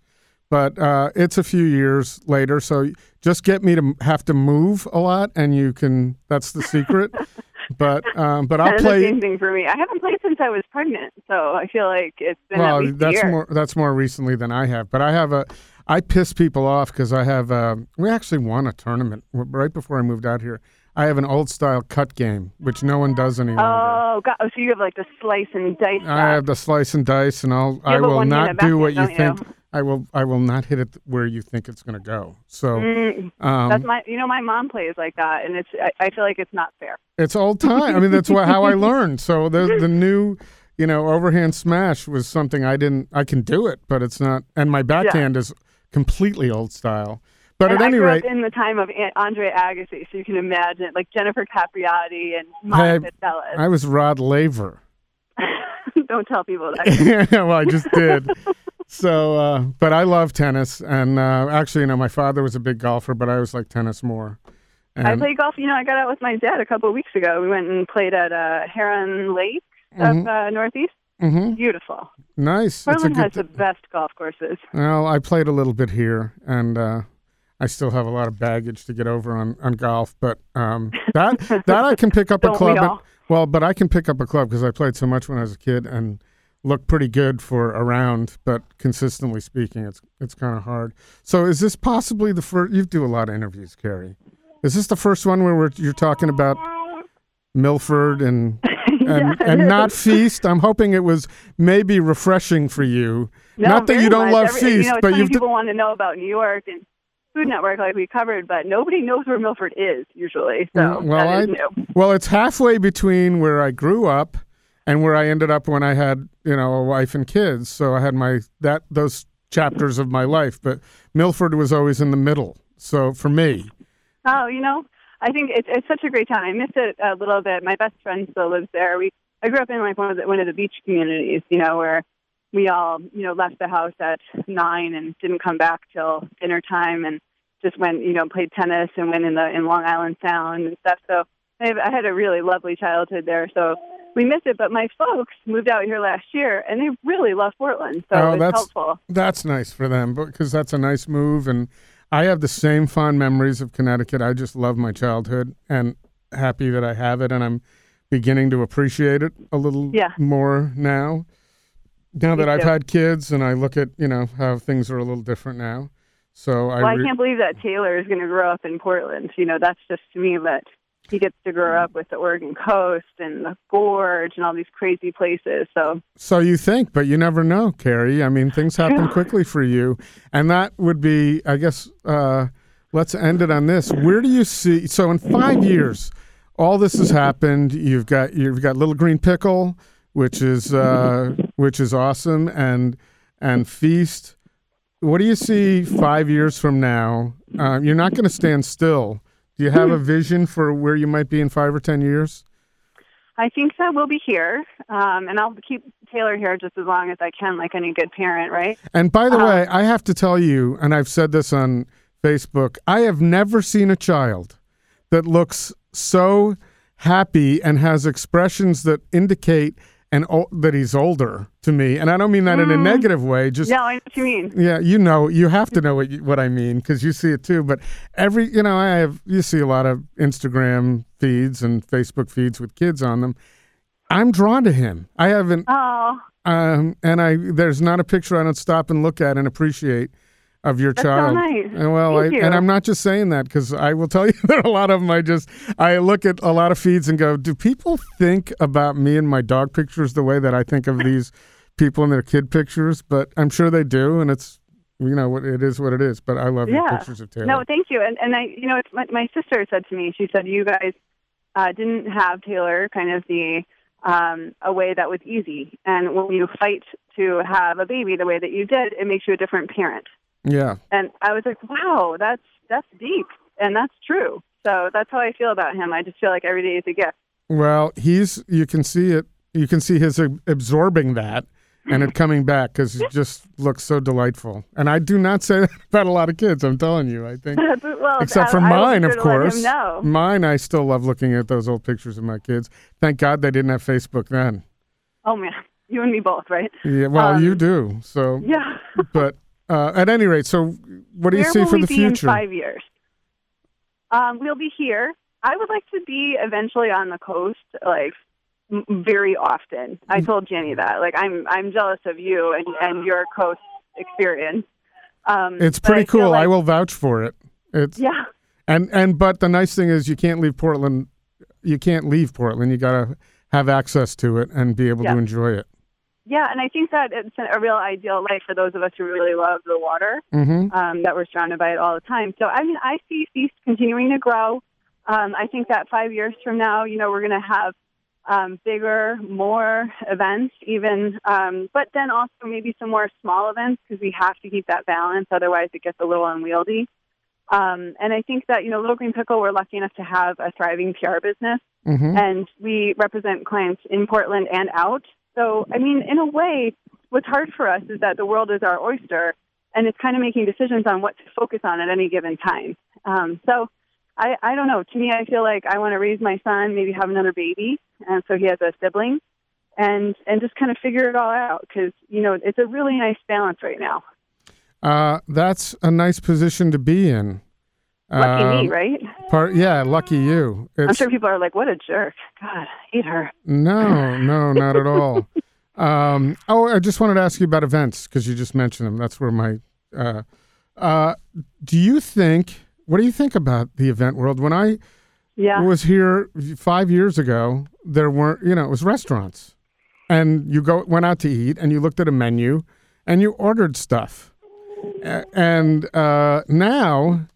But uh, it's a few years later, so just get me to have to move a lot, and you can. That's the secret. But um, but I'll play. The same thing for me. I haven't played since I was pregnant, so I feel like it's been well, at least that's a year. more that's more recently than I have. But I have a I piss people off because I have a, we actually won a tournament right before I moved out here. I have an old style cut game which no one does anymore. Oh God! Oh, so you have like the slice and dice. Back. I have the slice and dice, and I'll you I will not do what you think. You? I will I will not hit it where you think it's going to go. So mm, um, that's my you know my mom plays like that, and it's I, I feel like it's not fair. It's old time. I mean that's what, how I learned. So the the new you know overhand smash was something I didn't I can do it, but it's not. And my backhand yeah. is completely old style. But and at I any grew rate, up in the time of Andre Agassi, so you can imagine it, like Jennifer Capriati and Mike Thielen. I was Rod Laver. Don't tell people that. Yeah, well, I just did. So, uh, but I love tennis, and uh, actually, you know, my father was a big golfer, but I always liked tennis more. And I play golf. You know, I got out with my dad a couple of weeks ago. We went and played at uh, Heron Lake mm-hmm. of uh, Northeast. Mm-hmm. Beautiful. Nice. Portland has th- the best golf courses. Well, I played a little bit here, and uh, I still have a lot of baggage to get over on, on golf, but um, that that I can pick up a club. We all? Well, but I can pick up a club because I played so much when I was a kid, and look pretty good for a round, but consistently speaking, it's it's kind of hard. So is this possibly the first, you do a lot of interviews, Carrie. Is this the first one where we're, you're talking about Milford and and, yes. and not Feast? I'm hoping it was maybe refreshing for you. No, not that you don't much. love Every, Feast, you know, but you people d- want to know about New York and Food Network like we covered, but nobody knows where Milford is usually. So well, that is I, new. Well, it's halfway between where I grew up and where I ended up when I had, you know, a wife and kids. So I had my that those chapters of my life. But Milford was always in the middle. So for me. Oh, you know, I think it's, it's such a great town. I miss it a little bit. My best friend still lives there. We I grew up in like one of the, one of the beach communities, you know, where we all, you know, left the house at nine and didn't come back till dinner time and just went, you know, played tennis and went in the in Long Island Sound and stuff. So I, I had a really lovely childhood there. So we miss it, but my folks moved out here last year, and they really love Portland, so oh, it's that's, helpful. That's nice for them, because that's a nice move, and I have the same fond memories of Connecticut. I just love my childhood, and happy that I have it, and I'm beginning to appreciate it a little yeah. more now. Now Me that too. I've had kids, and I look at, you know, how things are a little different now. So I, well, re- I can't believe that Taylor is going to grow up in Portland. You know, that's just to me that he gets to grow up with the Oregon coast and the gorge and all these crazy places. So so you think, but you never know, Carrie. I mean, things happen quickly for you. And that would be, I guess, uh, let's end it on this. Where do you see, so in five years, all this has happened. You've got you've got Little Green Pickle, which is uh, which is awesome, and and Feast. What do you see five years from now? Uh, you're not going to stand still. Do you have a vision for where you might be in five or ten years? I think that we'll be here, um, and I'll keep tailored hair just as long as I can, like any good parent, right? And by the um, way, I have to tell you, and I've said this on Facebook, I have never seen a child that looks so happy and has expressions that indicate and o- that he's older to me. And I don't mean that mm. in a negative way. Just, no, I know what you mean. Yeah, you know, you have to know what you, what I mean because you see it too. But every, you know, I have, you see a lot of Instagram feeds and Facebook feeds with kids on them. I'm drawn to him. I haven't, oh. um, and I there's not a picture I don't stop and look at and appreciate of your That's child. So nice. Well, I, and I'm not just saying that because I will tell you that a lot of them, I just, I look at a lot of feeds and go, do people think about me and my dog pictures the way that I think of these people and their kid pictures? But I'm sure they do. And it's, you know, it is what it is, but I love yeah. your pictures of Taylor. No, thank you. And, and I, you know, it's my, my sister said to me, she said, you guys uh, didn't have Taylor kind of the, um, a way that was easy. And when you fight to have a baby the way that you did, it makes you a different parent. Yeah. And I was like, wow, that's that's deep. And that's true. So that's how I feel about him. I just feel like every day is a gift. Well, he's, you can see it. You can see his ab- absorbing that and it coming back because it just looks so delightful. And I do not say that about a lot of kids, I'm telling you, I think. well, Except for I, mine, I of course. Mine, I still love looking at those old pictures of my kids. Thank God they didn't have Facebook then. Oh, man. You and me both, right? Yeah. Well, um, you do. So. Yeah. but. Uh, at any rate, so what do you Where see for the future? Where will we be in five years? Um, we'll be here. I would like to be eventually on the coast, like m- very often. I told Jenny that. Like, I'm I'm jealous of you and, and your coast experience. Um, it's pretty I cool. Like, I will vouch for it. It's yeah. And and but the nice thing is you can't leave Portland. You can't leave Portland. You gotta have access to it and be able yeah. to enjoy it. Yeah, and I think that it's a real ideal life for those of us who really love the water, mm-hmm. um, that we're surrounded by it all the time. So, I mean, I see Feast continuing to grow. Um, I think that five years from now, you know, we're going to have um, bigger, more events even, um, but then also maybe some more small events because we have to keep that balance. Otherwise, it gets a little unwieldy. Um, and I think that, you know, Little Green Pickle, we're lucky enough to have a thriving P R business, mm-hmm. and we represent clients in Portland and out. So, I mean, in a way, what's hard for us is that the world is our oyster, and it's kind of making decisions on what to focus on at any given time. Um, so, I, I don't know. To me, I feel like I want to raise my son, maybe have another baby, and so he has a sibling, and, and just kind of figure it all out because, you know, it's a really nice balance right now. Uh, that's a nice position to be in. Lucky um, me, right? Part, yeah, lucky you. It's, I'm sure people are like, what a jerk. God, I hate her. No, no, not at all. Um, oh, I just wanted to ask you about events because you just mentioned them. That's where my... Uh, uh, do you think... What do you think about the event world? When I yeah. was here five years ago, there weren't... You know, it was restaurants. And you go went out to eat and you looked at a menu and you ordered stuff. And uh, now...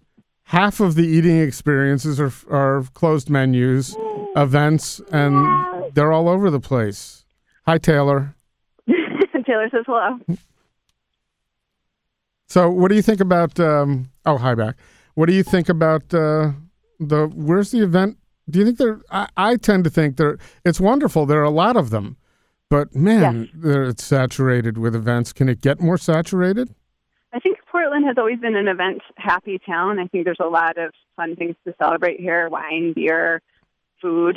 half of the eating experiences are are closed menus, events, and they're all over the place. Hi, Taylor. Taylor says hello. So, what do you think about? Um, oh, hi back. What do you think about uh, the? Where's the event? Do you think there? I, I tend to think there. It's wonderful. There are a lot of them, but man, yeah. it's saturated with events. Can it get more saturated? I think Portland has always been an event-happy town. I think there's a lot of fun things to celebrate here, wine, beer, food.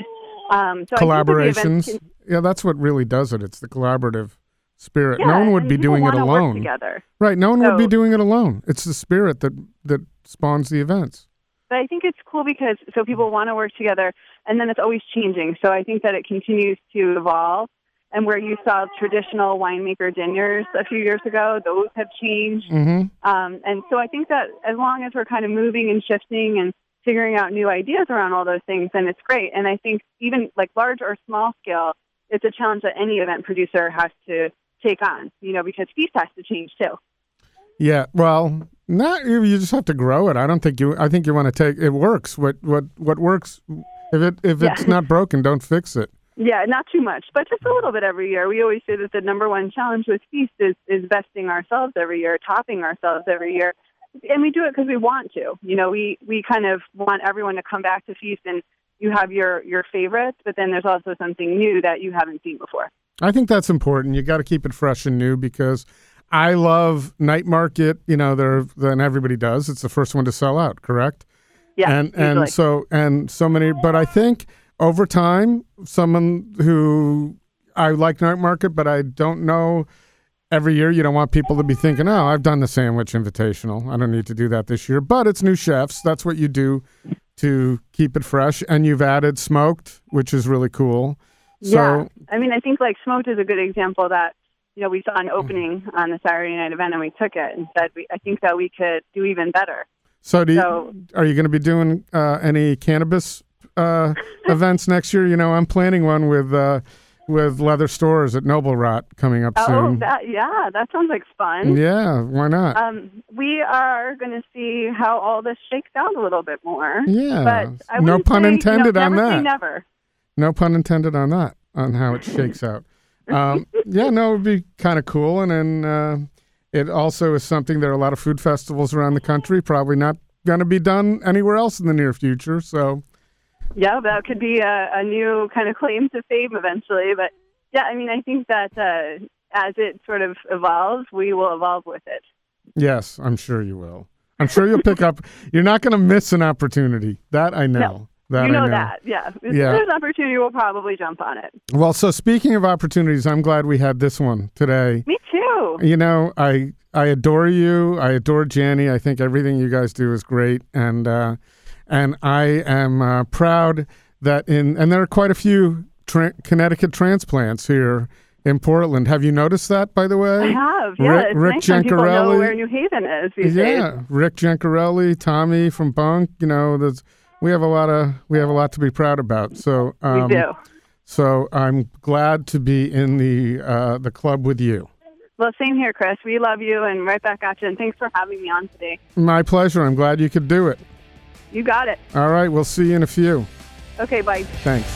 Um, so collaborations. I think that can... Yeah, that's what really does it. It's the collaborative spirit. Yeah, no one would be doing it alone. Together. Right, no one so, would be doing it alone. It's the spirit that, that spawns the events. But I think it's cool because so people want to work together, and then it's always changing. So I think that it continues to evolve. And where you saw traditional winemaker dinners a few years ago, those have changed. Mm-hmm. Um, and so I think that as long as we're kind of moving and shifting and figuring out new ideas around all those things, then it's great. And I think even like large or small scale, it's a challenge that any event producer has to take on, you know, because Feast has to change too. Yeah, well, not you just have to grow it. I don't think you, I think you want to take, it works. What what what works, if it if yeah. it's not broken, don't fix it. Yeah, not too much, but just a little bit every year. We always say that the number one challenge with Feast is, is besting ourselves every year, topping ourselves every year. And we do it because we want to. You know, we, we kind of want everyone to come back to Feast, and you have your, your favorites, but then there's also something new that you haven't seen before. I think that's important. You got to keep it fresh and new, because I love Night Market. You know, they're, and everybody does. It's the first one to sell out, correct? Yeah. And usually. and so and so many. But I think over time, someone who I like Night Market, but I don't know. Every year, you don't want people to be thinking, "Oh, I've done the sandwich invitational. I don't need to do that this year." But it's new chefs. That's what you do to keep it fresh. And you've added smoked, which is really cool. Yeah, so, I mean, I think like smoked is a good example that, you know, we saw an opening on the Saturday night event and we took it and said, we, I think that we could do even better. So, do so you, are you going to be doing uh, any cannabis uh, events next year? You know, I'm planning one with uh, with Leather Stores at Noble Rot coming up oh, soon. Oh, yeah, that sounds like fun. Yeah, why not? Um, we are going to see how all this shakes out a little bit more. Yeah, but I no pun say, intended you know, on that. Never. No pun intended on that, on how it shakes out. Um, yeah, no, it would be kind of cool. And then uh, it also is something, there are a lot of food festivals around the country, probably not going to be done anywhere else in the near future. So, yeah, that could be a, a new kind of claim to fame eventually. But yeah, I mean, I think that uh, as it sort of evolves, we will evolve with it. Yes, I'm sure you will. I'm sure you'll pick up. You're not going to miss an opportunity. That I know. No. That you know, know that, yeah. If yeah. there's an opportunity, we'll probably jump on it. Well, so speaking of opportunities, I'm glad we had this one today. Me too. You know, I I adore you. I adore Jenny. I think everything you guys do is great. And uh, and I am uh, proud that in, and there are quite a few tra- Connecticut transplants here in Portland. Have you noticed that, by the way? I have, yeah. Rick, it's Rick nice Giancarelli. When people know where New Haven is these yeah. days. Rick Giancarelli, Tommy from Bunk, you know, there's... We have a lot of we have a lot to be proud about. So um, we do. So I'm glad to be in the uh, the club with you. Well, same here, Chris. We love you, and right back at you. And thanks for having me on today. My pleasure. I'm glad you could do it. You got it. All right. We'll see you in a few. Okay. Bye. Thanks.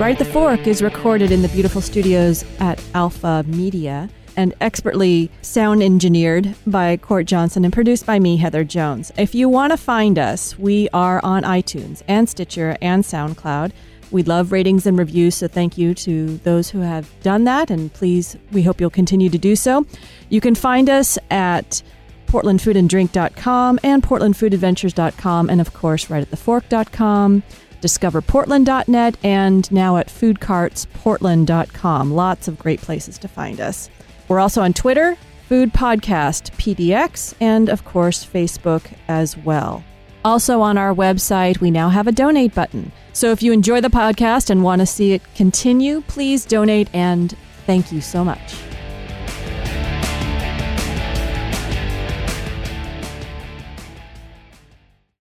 Right the Fork is recorded in the beautiful studios at Alpha Media and expertly sound engineered by Court Johnson and produced by me, Heather Jones. If you want to find us, we are on iTunes and Stitcher and SoundCloud. We love ratings and reviews, so thank you to those who have done that, and please, we hope you'll continue to do so. You can find us at portland food and drink dot com and portland food adventures dot com, and of course, right at the fork dot com, discover portland dot net, and now at food carts portland dot com. Lots of great places to find us. We're also on Twitter, Food Podcast P D X, and of course, Facebook as well. Also on our website, we now have a donate button. So if you enjoy the podcast and want to see it continue, please donate, and thank you so much.